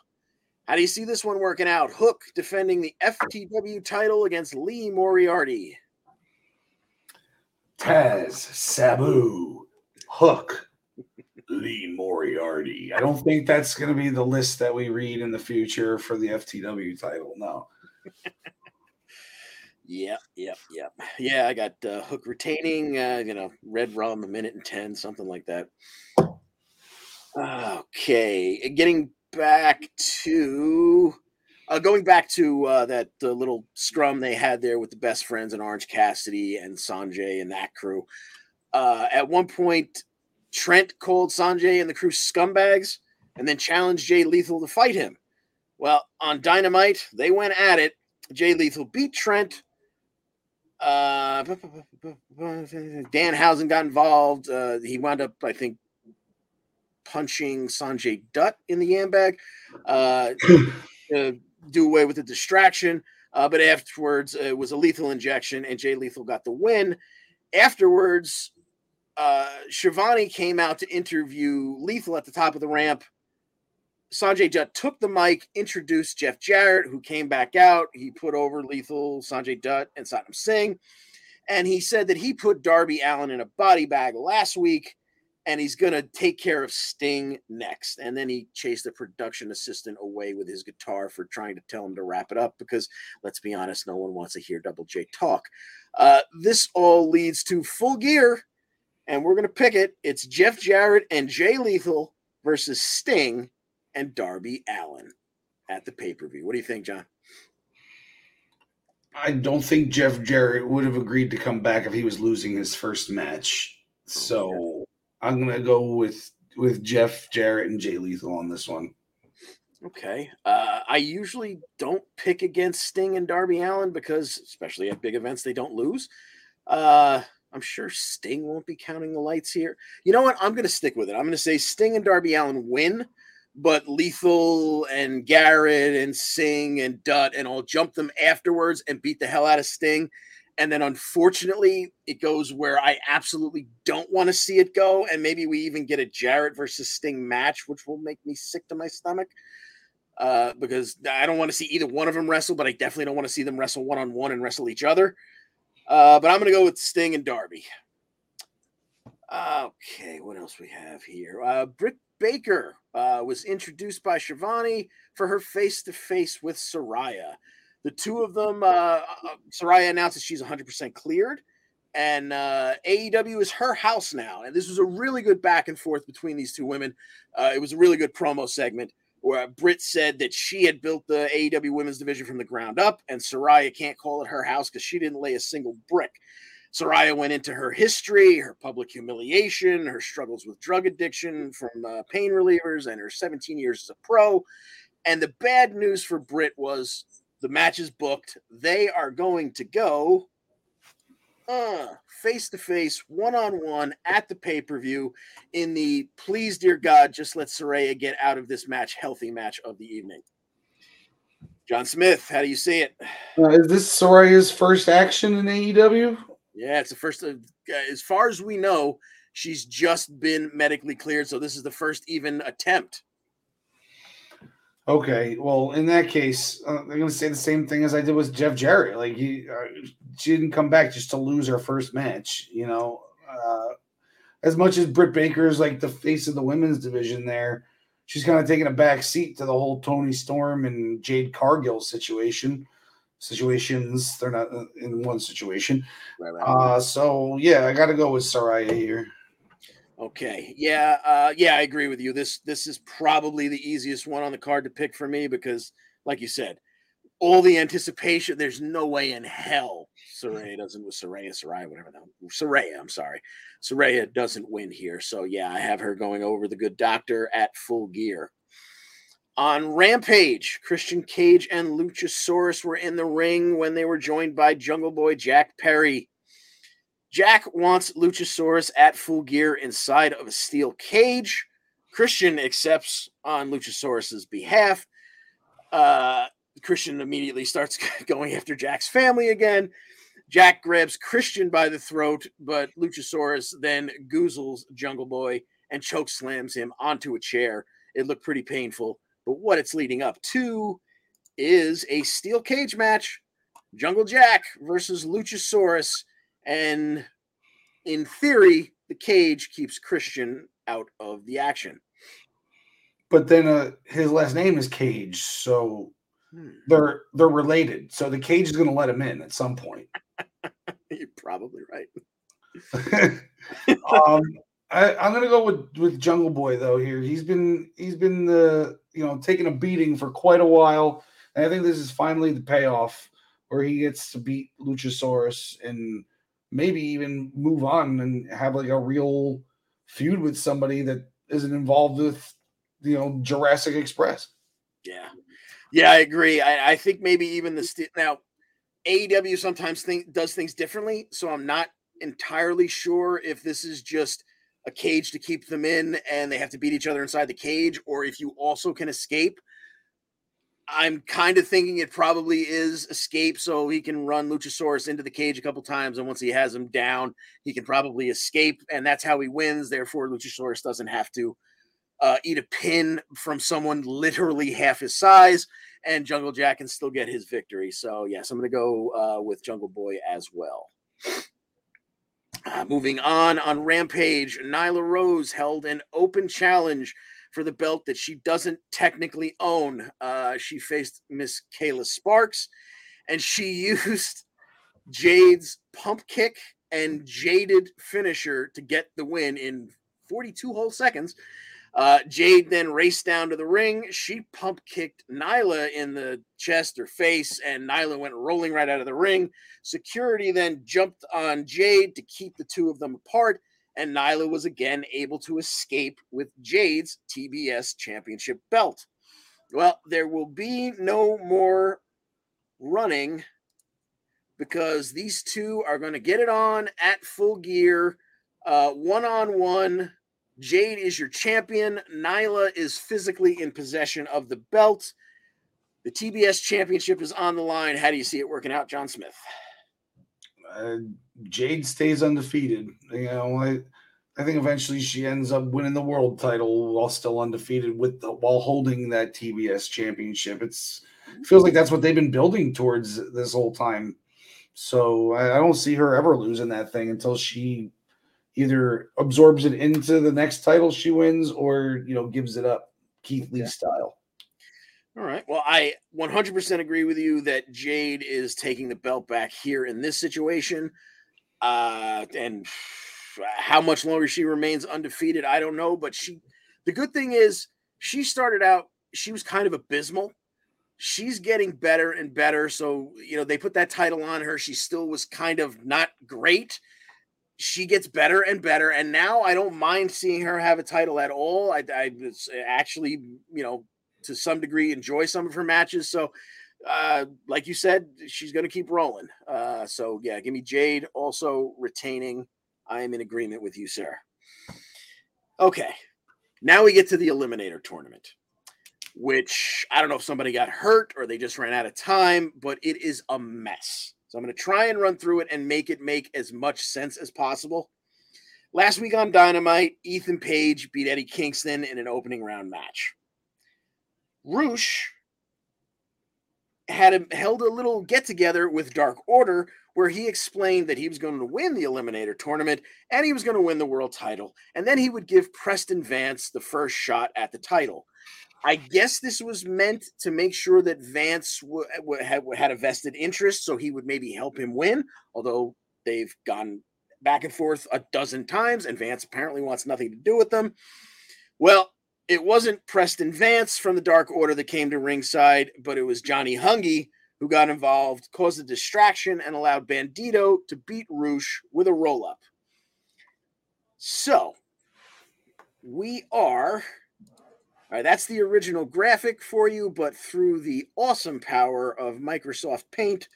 How do you see this one working out? Hook defending the F T W title against Lee Moriarty. Taz, Sabu, Hook, Lee Moriarty. I don't think that's going to be the list that we read in the future for the F T W title, no. Yep, yep, yep. Yeah, I got uh, Hook retaining, uh, you know, Red Rum, a minute and ten, something like that. Okay, getting... Back to uh, going back to uh, that uh, little scrum they had there with the Best Friends and Orange Cassidy and Sanjay and that crew. Uh, at one point, Trent called Sanjay and the crew scumbags and then challenged Jay Lethal to fight him. Well, on Dynamite, they went at it. Jay Lethal beat Trent. Uh, Danhausen got involved. Uh, he wound up, I think, punching Sanjay Dutt in the yam bag, uh, to do away with the distraction. Uh, but afterwards, it was a lethal injection, and Jay Lethal got the win. Afterwards, uh, Shivani came out to interview Lethal at the top of the ramp. Sanjay Dutt took the mic, introduced Jeff Jarrett, who came back out. He put over Lethal, Sanjay Dutt, and Satnam Singh. And he said that he put Darby Allin in a body bag last week, and he's going to take care of Sting next. And then he chased the production assistant away with his guitar for trying to tell him to wrap it up because, let's be honest, no one wants to hear Double J talk. Uh, this all leads to Full Gear, and we're going to pick it. It's Jeff Jarrett and Jay Lethal versus Sting and Darby Allin at the pay-per-view. What do you think, John? I don't think Jeff Jarrett would have agreed to come back if he was losing his first match. So... I'm going to go with, with Jeff Jarrett and Jay Lethal on this one. Okay. Uh, I usually don't pick against Sting and Darby Allin because, especially at big events, they don't lose. Uh, I'm sure Sting won't be counting the lights here. You know what? I'm going to stick with it. I'm going to say Sting and Darby Allin win, but Lethal and Jarrett and Singh and Dutt and all jump them afterwards and beat the hell out of Sting. And then, unfortunately, it goes where I absolutely don't want to see it go. And maybe we even get a Jarrett versus Sting match, which will make me sick to my stomach. Uh, because I don't want to see either one of them wrestle, but I definitely don't want to see them wrestle one-on-one and wrestle each other. Uh, but I'm going to go with Sting and Darby. Okay, what else we have here? Uh, Britt Baker uh, was introduced by Shivani for her face-to-face with Saraya. The two of them, uh, Saraya announces she's one hundred percent cleared, and uh, A E W is her house now. And this was a really good back and forth between these two women. Uh, it was a really good promo segment where Britt said that she had built the A E W women's division from the ground up, and Saraya can't call it her house because she didn't lay a single brick. Saraya went into her history, her public humiliation, her struggles with drug addiction from uh, pain relievers, and her seventeen years as a pro. And the bad news for Britt was... the match is booked. They are going to go uh, face-to-face, one-on-one at the pay-per-view in the please, dear God, just let Saraya get out of this match, healthy match of the evening. John Smith, how do you see it? Uh, is this Soraya's first action in A E W? Yeah, it's the first. Uh, as far as we know, she's just been medically cleared, so this is the first even attempt. Okay, well, in that case, uh, I'm going to say the same thing as I did with Jeff Jarrett. Like, he, uh, she didn't come back just to lose her first match, you know. Uh, as much as Britt Baker is like the face of the women's division there, she's kind of taking a back seat to the whole Tony Storm and Jade Cargill situation. Situations, they're not in one situation. Right, right. Uh, so, yeah, I got to go with Saraya here. Okay. Yeah. Uh, yeah, I agree with you. This this is probably the easiest one on the card to pick for me because, like you said, all the anticipation, there's no way in hell Saraya doesn't with Saraya, Saraya, whatever. The, Saraya, I'm sorry. Saraya doesn't win here. So, yeah, I have her going over the good doctor at Full Gear. On Rampage, Christian Cage and Luchasaurus were in the ring when they were joined by Jungle Boy Jack Perry. Jack wants Luchasaurus at Full Gear inside of a steel cage. Christian accepts on Luchasaurus's behalf. Uh, Christian immediately starts going after Jack's family again. Jack grabs Christian by the throat, but Luchasaurus then goozles Jungle Boy and choke slams him onto a chair. It looked pretty painful, but what it's leading up to is a steel cage match. Jungle Jack versus Luchasaurus. And in theory, the cage keeps Christian out of the action. But then uh, his last name is Cage, so hmm. they're they're related. So the cage is going to let him in at some point. You're probably right. um, I, I'm going to go with, with Jungle Boy though. Here, he's been he's been the you know taking a beating for quite a while, and I think this is finally the payoff where he gets to beat Luchasaurus and maybe even move on and have like a real feud with somebody that isn't involved with, you know, Jurassic Express. Yeah. Yeah, I agree. I, I think maybe even the st- now A E W sometimes think, does things differently. So I'm not entirely sure if this is just a cage to keep them in and they have to beat each other inside the cage, or if you also can escape. I'm kind of thinking it probably is escape, so he can run Luchasaurus into the cage a couple times, and once he has him down, he can probably escape, and that's how he wins. Therefore, Luchasaurus doesn't have to uh, eat a pin from someone literally half his size, and Jungle Jack can still get his victory. So, yes, I'm going to go uh, with Jungle Boy as well. Uh, moving on, on Rampage, Nyla Rose held an open challenge for the belt that she doesn't technically own. Uh, she faced Miss Kayla Sparks, and she used Jade's pump kick and Jaded finisher to get the win in forty-two whole seconds. Uh, Jade then raced down to the ring. She pump kicked Nyla in the chest or face, and Nyla went rolling right out of the ring. Security then jumped on Jade to keep the two of them apart, and Nyla was again able to escape with Jade's T B S championship belt. Well, there will be no more running because these two are going to get it on at Full Gear, uh, one-on-one. Jade is your champion. Nyla is physically in possession of the belt. The T B S championship is on the line. How do you see it working out, John Smith? Uh, Jade stays undefeated. You know, I, I think eventually she ends up winning the world title while still undefeated, with the, while holding that T B S championship. It's it feels like that's what they've been building towards this whole time. So I, I don't see her ever losing that thing until she either absorbs it into the next title she wins, or you know gives it up Keith Lee yeah. style. All right. Well, I one hundred percent agree with you that Jade is taking the belt back here in this situation. Uh, and how much longer she remains undefeated, I don't know. But she, the good thing is she started out, she was kind of abysmal. She's getting better and better. So, you know, they put that title on her. She still was kind of not great. She gets better and better. And now I don't mind seeing her have a title at all. I, I actually, you know, to some degree, enjoy some of her matches. So, uh, like you said, she's going to keep rolling. Uh, so, yeah, give me Jade also retaining. I am in agreement with you, sir. Okay. Now we get to the Eliminator Tournament. which I don't know if somebody got hurt or they just ran out of time, but it is a mess. So I'm going to try and run through it and make it make as much sense as possible. Last week on Dynamite, Ethan Page beat Eddie Kingston in an opening round match. Rush had a, held a little get-together with Dark Order where he explained that he was going to win the Eliminator Tournament and he was going to win the world title, and then he would give Preston Vance the first shot at the title. I guess this was meant to make sure that Vance w- w- had, w- had a vested interest, so he would maybe help him win, although they've gone back and forth a dozen times, and Vance apparently wants nothing to do with them. Well, it wasn't Preston Vance from the Dark Order that came to ringside, but it was Johnny Hungy who got involved, caused a distraction, and allowed Bandito to beat Rush with a roll-up. So, we are... All right, that's the original graphic for you, but through the awesome power of Microsoft Paint.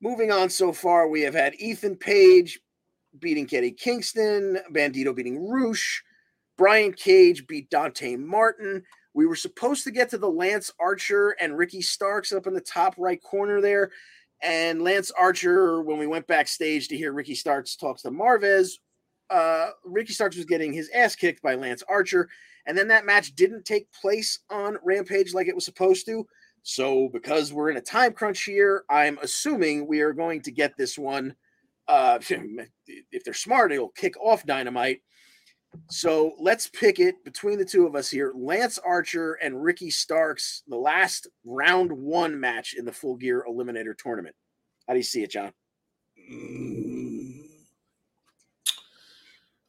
Moving on so far, we have had Ethan Page beating Eddie Kingston, Bandito beating Rush, Brian Cage beat Dante Martin. We were supposed to get to the Lance Archer and Ricky Starks up in the top right corner there. And Lance Archer, when we went backstage to hear Ricky Starks talks to Marvez, uh, Ricky Starks was getting his ass kicked by Lance Archer. And then that match didn't take place on Rampage like it was supposed to. So because we're in a time crunch here, I'm assuming we are going to get this one. Uh, if they're smart, it'll kick off Dynamite. So let's pick it between the two of us here. Lance Archer and Ricky Starks, the last round one match in the Full Gear Eliminator Tournament. How do you see it, John?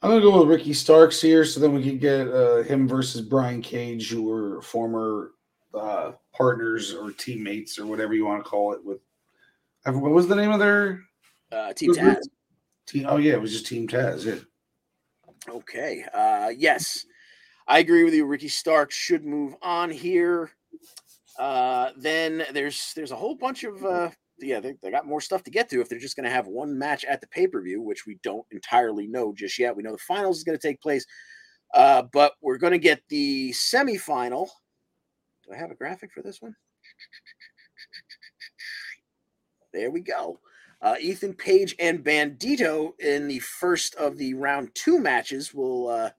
I'm going to go with Ricky Starks here, so then we can get uh, him versus Brian Cage, who were former uh, partners or teammates or whatever you want to call it. With what was the name of their uh, team? Taz. Team, oh yeah, it was just Team Taz. Yeah. Okay. Uh, yes, I agree with you. Ricky Stark should move on here. Uh, then there's there's a whole bunch of uh, yeah, they, they got more stuff to get to if they're just going to have one match at the pay per view, which we don't entirely know just yet. We know the finals is going to take place, uh, but we're going to get the semifinal. Do I have a graphic for this one? There we go. Uh, Ethan Page and Bandito in the first of the round two matches will uh,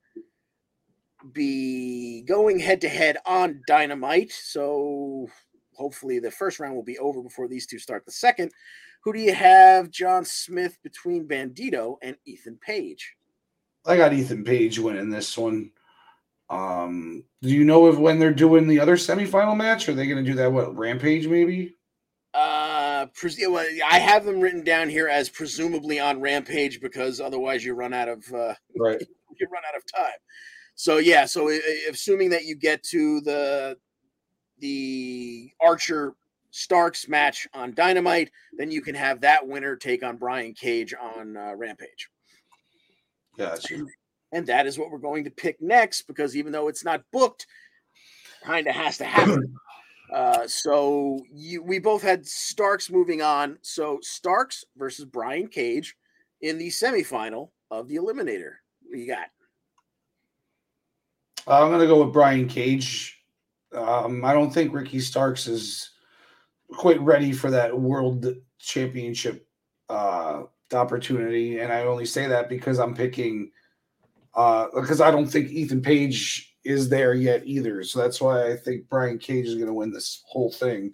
be going head-to-head on Dynamite. So hopefully the first round will be over before these two start the second. Who do you have, John Smith, between Bandito and Ethan Page? I got Ethan Page winning this one. Um, do you know if when they're doing the other semifinal match? Are they going to do that, what, Rampage maybe? Uh, pres- well, I have them written down here as presumably on Rampage because otherwise you run out of uh, right. you run out of time. So yeah, so I- I- assuming that you get to the the Archer Starks match on Dynamite, then you can have that winner take on Brian Cage on uh, Rampage. Gotcha. And that is what we're going to pick next because even though it's not booked, kind of has to happen. Uh, so you, we both had Starks moving on. So Starks versus Brian Cage in the semifinal of the Eliminator. What do you got? I'm going to go with Brian Cage. Um, I don't think Ricky Starks is quite ready for that world championship uh, opportunity. And I only say that because I'm picking, uh, because I don't think Ethan Page is there yet either. So that's why I think Brian Cage is going to win this whole thing.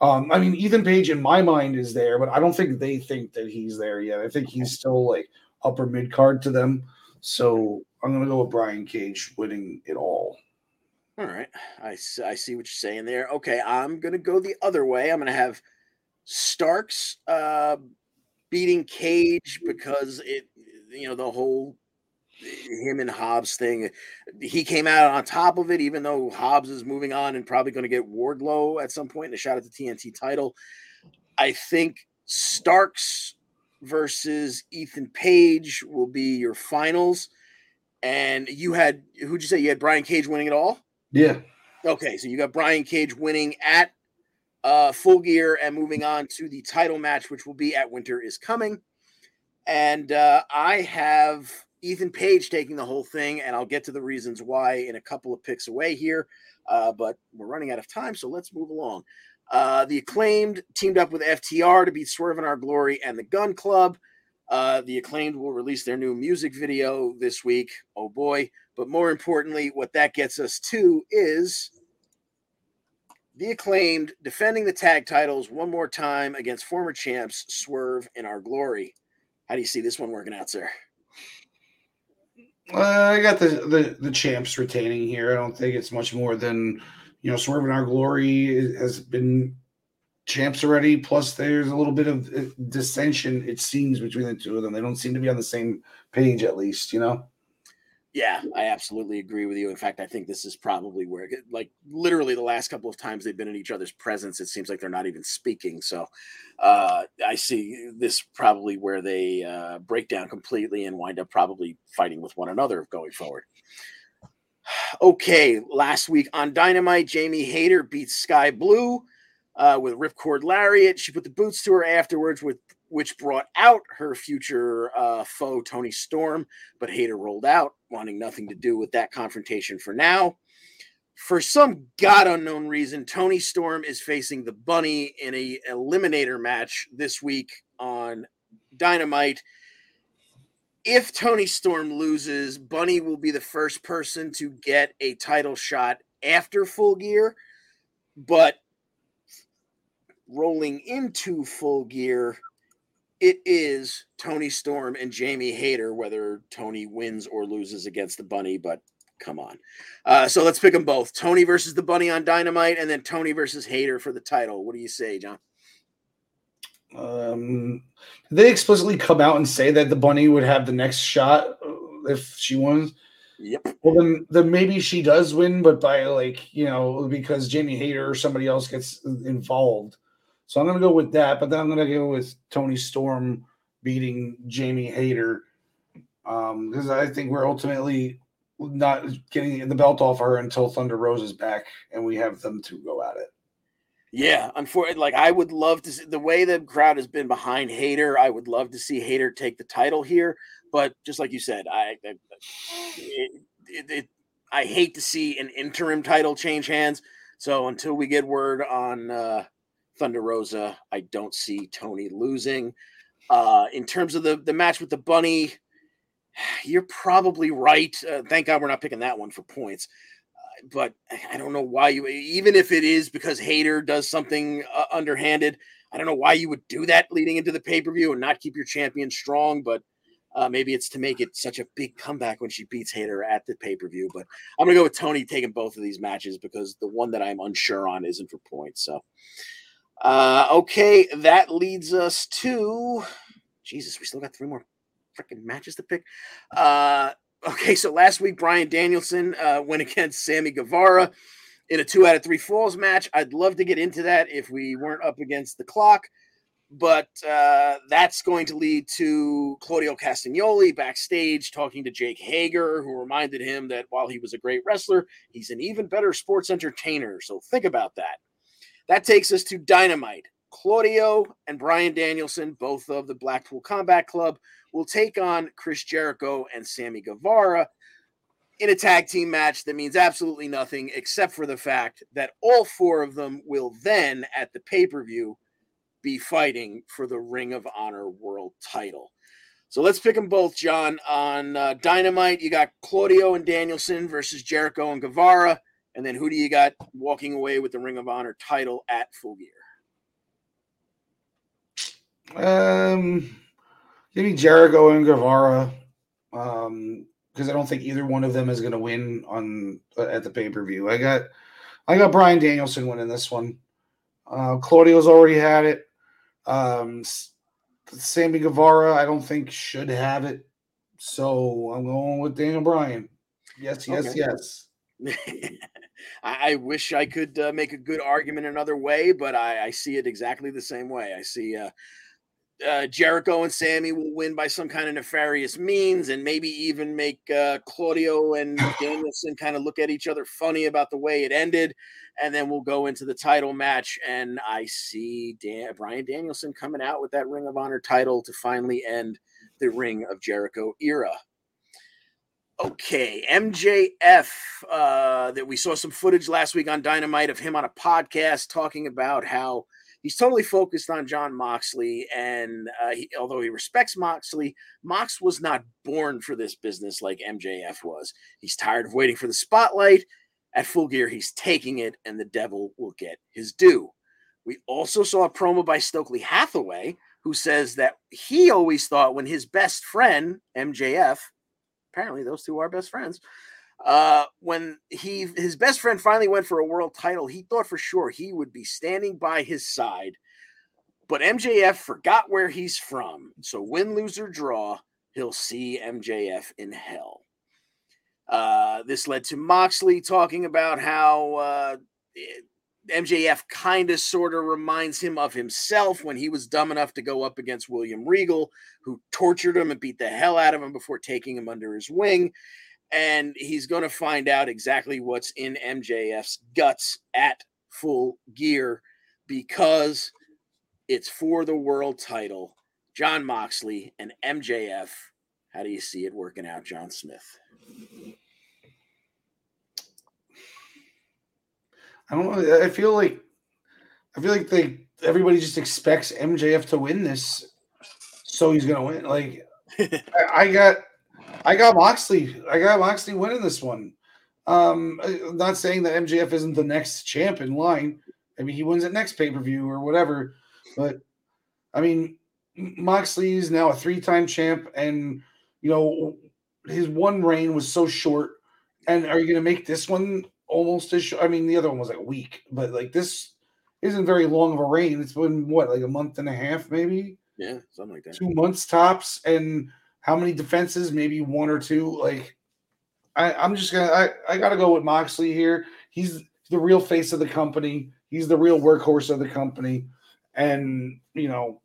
Um, I mean, Ethan Page in my mind is there, but I don't think they think that he's there yet. I think he's still like upper mid card to them. So I'm going to go with Brian Cage winning it all. All right. I, I see what you're saying there. Okay. I'm going to go the other way. I'm going to have Starks uh, beating Cage because it, you know, the whole, him and Hobbs thing, he came out on top of it, even though Hobbs is moving on and probably going to get Wardlow at some point in a shot at the T N T title. I think Starks versus Ethan Page will be your finals. And you had, who'd you say you had? Brian Cage winning it all? Yeah. Okay, so you got Brian Cage winning at uh, Full Gear and moving on to the title match, which will be at Winter Is Coming. And uh, I have Ethan Page taking the whole thing, and I'll get to the reasons why in a couple of picks away here, uh, but we're running out of time, so let's move along. Uh, the Acclaimed teamed up with F T R to beat Swerve and Our Glory and the Gun Club. Uh, the Acclaimed will release their new music video this week. Oh, boy. But more importantly, what that gets us to is the Acclaimed defending the tag titles one more time against former champs Swerve and Our Glory. How do you see this one working out, sir? Uh, I got the, the, the champs retaining here. I don't think it's much more than, you know, Swerve and Our Glory has been champs already. Plus, there's a little bit of dissension, it seems, between the two of them. They don't seem to be on the same page, at least, you know? Yeah, I absolutely agree with you. In fact, I think this is probably where, like, literally the last couple of times they've been in each other's presence, it seems like they're not even speaking. So uh, I see this probably where they uh, break down completely and wind up probably fighting with one another going forward. Okay, last week on Dynamite, Jamie Hayter beats Sky Blue uh, with Ripcord Lariat. She put the boots to her afterwards, with which brought out her future uh, foe, Toni Storm, but Hayter rolled out, wanting nothing to do with that confrontation for now. For some god-unknown reason, Toni Storm is facing the Bunny in an Eliminator match this week on Dynamite. If Toni Storm loses, Bunny will be the first person to get a title shot after Full Gear, but rolling into Full Gear, it is Toni Storm and Jamie Hayter, whether Toni wins or loses against the Bunny, but come on. Uh, so let's pick them both. Toni versus the Bunny on Dynamite, and then Toni versus Hayter for the title. What do you say, John? Um, they explicitly come out and say that the Bunny would have the next shot if she wins. Yep. Well, then, then maybe she does win, but by, like, you know, because Jamie Hayter or somebody else gets involved. So I'm going to go with that, but then I'm going to go with Toni Storm beating Jamie Hayter because um, I think we're ultimately not getting the belt off her until Thunder Rose is back and we have them two go at it. Yeah, unfortunately, like I would love to see the way the crowd has been behind Hayter. I would love to see Hayter take the title here, but just like you said, I I, it, it, it, I hate to see an interim title change hands. So until we get word on uh, Thunder Rosa, I don't see Toni losing. Uh, in terms of the, the match with the Bunny, you're probably right. Uh, thank God we're not picking that one for points. Uh, but I don't know why you, even if it is because Hayter does something uh, underhanded, I don't know why you would do that leading into the pay-per-view and not keep your champion strong. But uh, maybe it's to make it such a big comeback when she beats Hayter at the pay-per-view. But I'm going to go with Toni taking both of these matches because the one that I'm unsure on isn't for points. So. Uh, okay, that leads us to Jesus. We still got three more freaking matches to pick. Uh, okay, so last week, Bryan Danielson uh, went against Sammy Guevara in a two out of three falls match. I'd love to get into that if we weren't up against the clock, but uh, that's going to lead to Claudio Castagnoli backstage talking to Jake Hager, who reminded him that while he was a great wrestler, he's an even better sports entertainer. So think about that. That takes us to Dynamite. Claudio and Bryan Danielson, both of the Blackpool Combat Club, will take on Chris Jericho and Sammy Guevara in a tag team match that means absolutely nothing except for the fact that all four of them will then, at the pay-per-view, be fighting for the Ring of Honor World title. So let's pick them both, John. On uh, Dynamite, you got Claudio and Danielson versus Jericho and Guevara. And then who do you got walking away with the Ring of Honor title at Full Gear? Um, give me Jericho and Guevara because um, I don't think either one of them is going to win on uh, at the pay per view. I got, I got Bryan Danielson winning this one. Uh, Claudio's already had it. Um, Sammy Guevara, I don't think should have it. So I'm going with Daniel Bryan. Yes, yes, okay. yes. I wish I could uh, make a good argument another way, but I, I see it exactly the same way. I see uh, uh, Jericho and Sammy will win by some kind of nefarious means and maybe even make uh, Claudio and Danielson kind of look at each other funny about the way it ended. And then we'll go into the title match. And I see Dan- Bryan Danielson coming out with that Ring of Honor title to finally end the Ring of Jericho era. Okay, M J F, uh, that we saw some footage last week on Dynamite of him on a podcast talking about how he's totally focused on Jon Moxley, and uh, he, although he respects Moxley, Mox was not born for this business like M J F was. He's tired of waiting for the spotlight. At Full Gear, he's taking it, and the devil will get his due. We also saw a promo by Stokely Hathaway, who says that he always thought when his best friend, M J F, apparently those two are best friends, uh, when he his best friend finally went for a world title, he thought for sure he would be standing by his side. But M J F forgot where he's from. So win, lose, or draw, he'll see M J F in hell. Uh, this led to Moxley talking about how uh, M J F kind of sort of reminds him of himself when he was dumb enough to go up against William Regal, who tortured him and beat the hell out of him before taking him under his wing. And he's going to find out exactly what's in M J F's guts at Full Gear, because it's for the world title. Jon Moxley and M J F. How do you see it working out, John Smith? I don't know. I feel like I feel like they everybody just expects M J F to win this, so he's gonna win. Like I, I got I got Moxley. I got Moxley winning this one. Um, I'm not saying that M J F isn't the next champ in line. I mean, he wins at next pay-per-view or whatever. But I mean, Moxley is now a three-time champ, and you know, his one reign was so short. And are you going to make this one almost as short? I mean, the other one was like a week, but like this isn't very long of a reign. It's been what, like a month and a half, maybe? Yeah, something like that. Two months tops. And how many defenses? Maybe one or two. Like, I, I'm just going to, I got to go with Moxley here. He's the real face of the company. He's the real workhorse of the company. And, you know,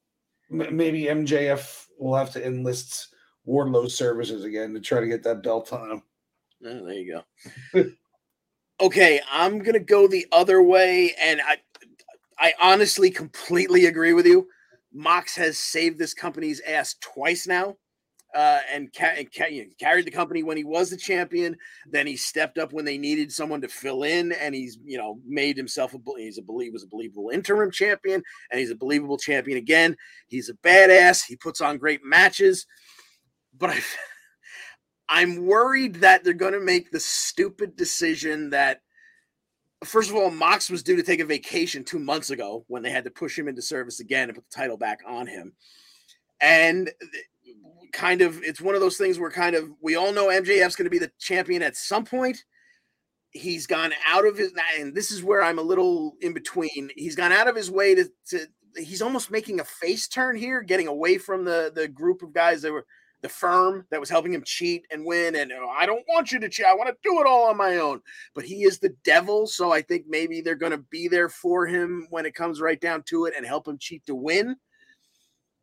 m- maybe M J F will have to enlist Wardlow's services again to try to get that belt on him. Oh, there you go. Okay, I'm gonna go the other way, and I, I honestly completely agree with you. Mox has saved this company's ass twice now, uh, and, ca- and ca- you know, carried the company when he was the champion. Then he stepped up when they needed someone to fill in, and he's you know made himself a he's a believe was a believable interim champion, and he's a believable champion again. He's a badass. He puts on great matches, but I. I'm worried that they're going to make the stupid decision that, first of all, Mox was due to take a vacation two months ago when they had to push him into service again and put the title back on him. And kind of, it's one of those things where kind of, we all know M J F's going to be the champion at some point. He's gone out of his, and this is where I'm a little in between. He's gone out of his way to, to he's almost making a face turn here, getting away from the, the group of guys that were, the firm that was helping him cheat and win. And oh, I don't want you to cheat. I want to do it all on my own, but he is the devil. So I think maybe they're going to be there for him when it comes right down to it and help him cheat to win.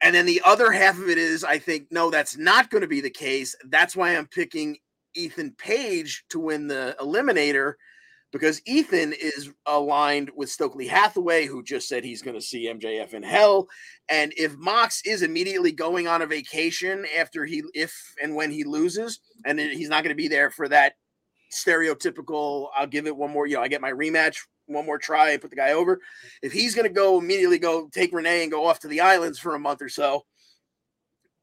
And then the other half of it is, I think, no, that's not going to be the case. That's why I'm picking Ethan Page to win the Eliminator, because Ethan is aligned with Stokely Hathaway, who just said he's going to see M J F in hell. And if Mox is immediately going on a vacation after he, if and when he loses, and he's not going to be there for that stereotypical, I'll give it one more, you know, I get my rematch, one more try, and put the guy over. If he's going to go immediately go take Renee and go off to the islands for a month or so,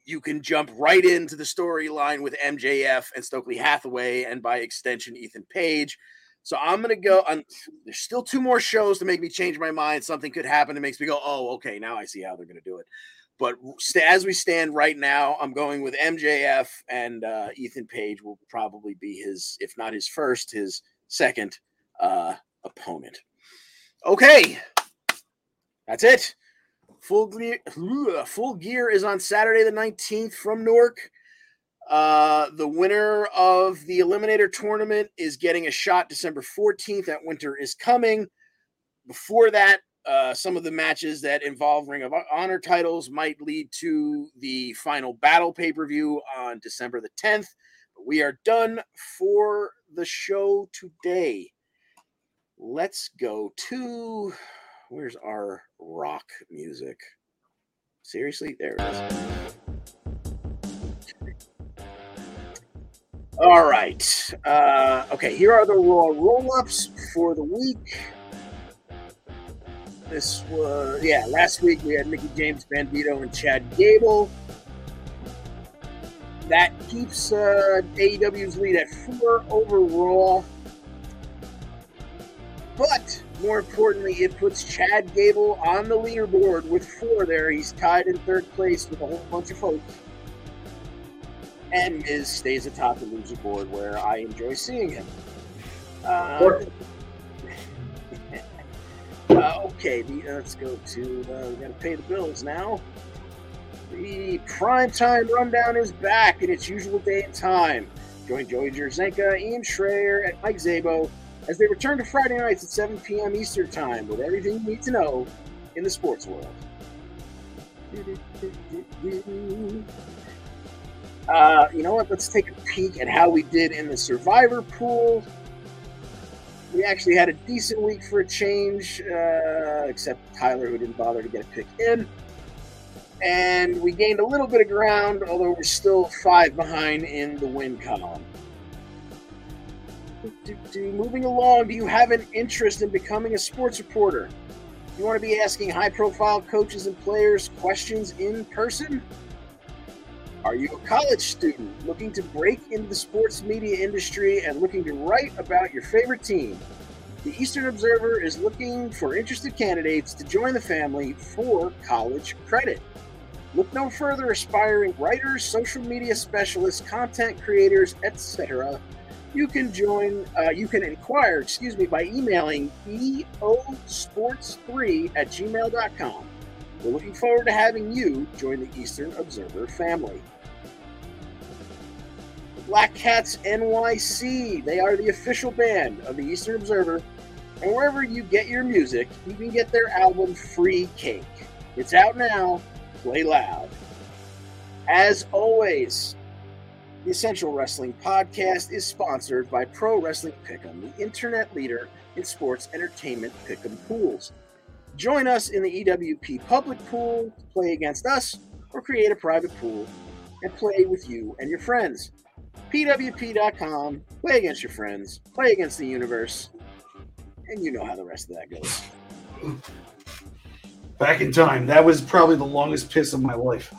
you can jump right into the storyline with M J F and Stokely Hathaway, and by extension, Ethan Page. So I'm going to go on. There's still two more shows to make me change my mind. Something could happen that makes me go, oh, okay, now I see how they're going to do it. But st- as we stand right now, I'm going with M J F, and uh, Ethan Page will probably be his, if not his first, his second uh, opponent. Okay. That's it. Full Gear, Full Gear is on Saturday the nineteenth from Newark. Uh, the winner of the Eliminator tournament is getting a shot December fourteenth at Winter is Coming. Before that, uh, some of the matches that involve Ring of Honor titles might lead to the Final Battle pay-per-view on December the tenth. But we are done for the show today. Let's go to, where's our rock music? Seriously? There it is. All right. Uh, okay, here are the Raw roll-ups for the week. This was, yeah, last week we had Mickie James, Bandito, and Chad Gable. That keeps uh, A E W's lead at four over Raw. But more importantly, it puts Chad Gable on the leaderboard with four there. He's tied in third place with a whole bunch of folks. And Miz stays atop the loser board where I enjoy seeing him. Uh, uh, okay, the, uh, let's go to, uh, we got to pay the bills now. The Primetime Rundown is back in its usual day and time. Join Joey Jerzenka, Ian Schreier, and Mike Szabo as they return to Friday nights at seven p.m. Eastern Time with everything you need to know in the sports world. Uh, you know what? Let's take a peek at how we did in the Survivor pool. We actually had a decent week for a change, uh, except Tyler, who didn't bother to get a pick in. And we gained a little bit of ground, although we're still five behind in the win column. Moving along, do you have an interest in becoming a sports reporter? You want to be asking high-profile coaches and players questions in person? Are you a college student looking to break into the sports media industry and looking to write about your favorite team? The Eastern Observer is looking for interested candidates to join the family for college credit. Look no further. Aspiring writers, social media specialists, content creators, et cetera. You can join. Uh, you can inquire, excuse me, by emailing e o sports three at gmail dot com. We're looking forward to having you join the Eastern Observer family. The Black Cats N Y C, they are the official band of the Eastern Observer, and wherever you get your music, you can get their album Free Cake. It's out now. Play loud. As always, the Essential Wrestling Podcast is sponsored by Pro Wrestling Pick'em, the internet leader in sports entertainment pick'em pools. Join us in the E W P public pool, play against us, or create a private pool and play with you and your friends. P W P dot com, play against your friends, play against the universe, and you know how the rest of that goes. Back in time, that was probably the longest piss of my life.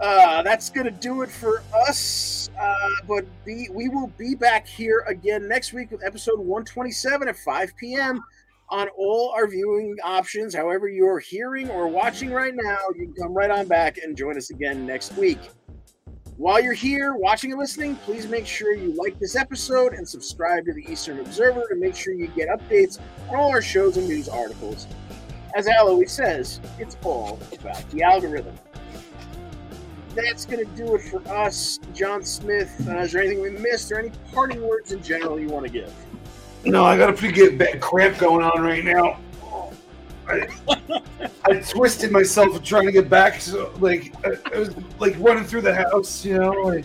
uh, that's going to do it for us, uh, but be, we will be back here again next week with episode one twenty-seven at five p.m. on all our viewing options. However you're hearing or watching right now, you can come right on back and join us again next week. While you're here watching and listening, please make sure you like this episode and subscribe to the Eastern Observer and make sure you get updates on all our shows and news articles. As Al always says, it's all about the algorithm. That's going to do it for us, John Smith. Uh, is there anything we missed or any parting words in general you want to give? No, I got a pretty good bad cramp going on right now. Oh, I, I twisted myself trying to get back. So, like, I, I was like running through the house, you know, like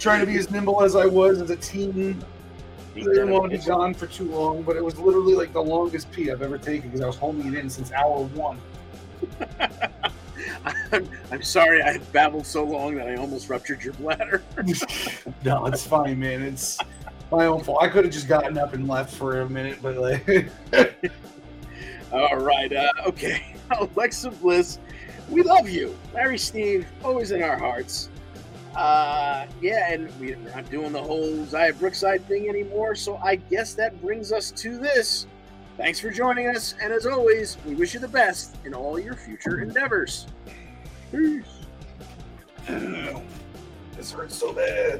trying to be as nimble as I was as a teen. I didn't want to be gone for too long, but it was literally like the longest pee I've ever taken because I was holding it in since hour one. I'm, I'm sorry I babbled so long that I almost ruptured your bladder. No, it's fine, man. It's my own fault. I could have just gotten up and left for a minute, but like... All right. Uh, okay. Alexa Bliss, we love you. Larry Steve, always in our hearts. Uh, yeah, and we're not doing the whole Zaya Brookside thing anymore, so I guess that brings us to this. Thanks for joining us, and as always, we wish you the best in all your future endeavors. Peace. This hurts so bad.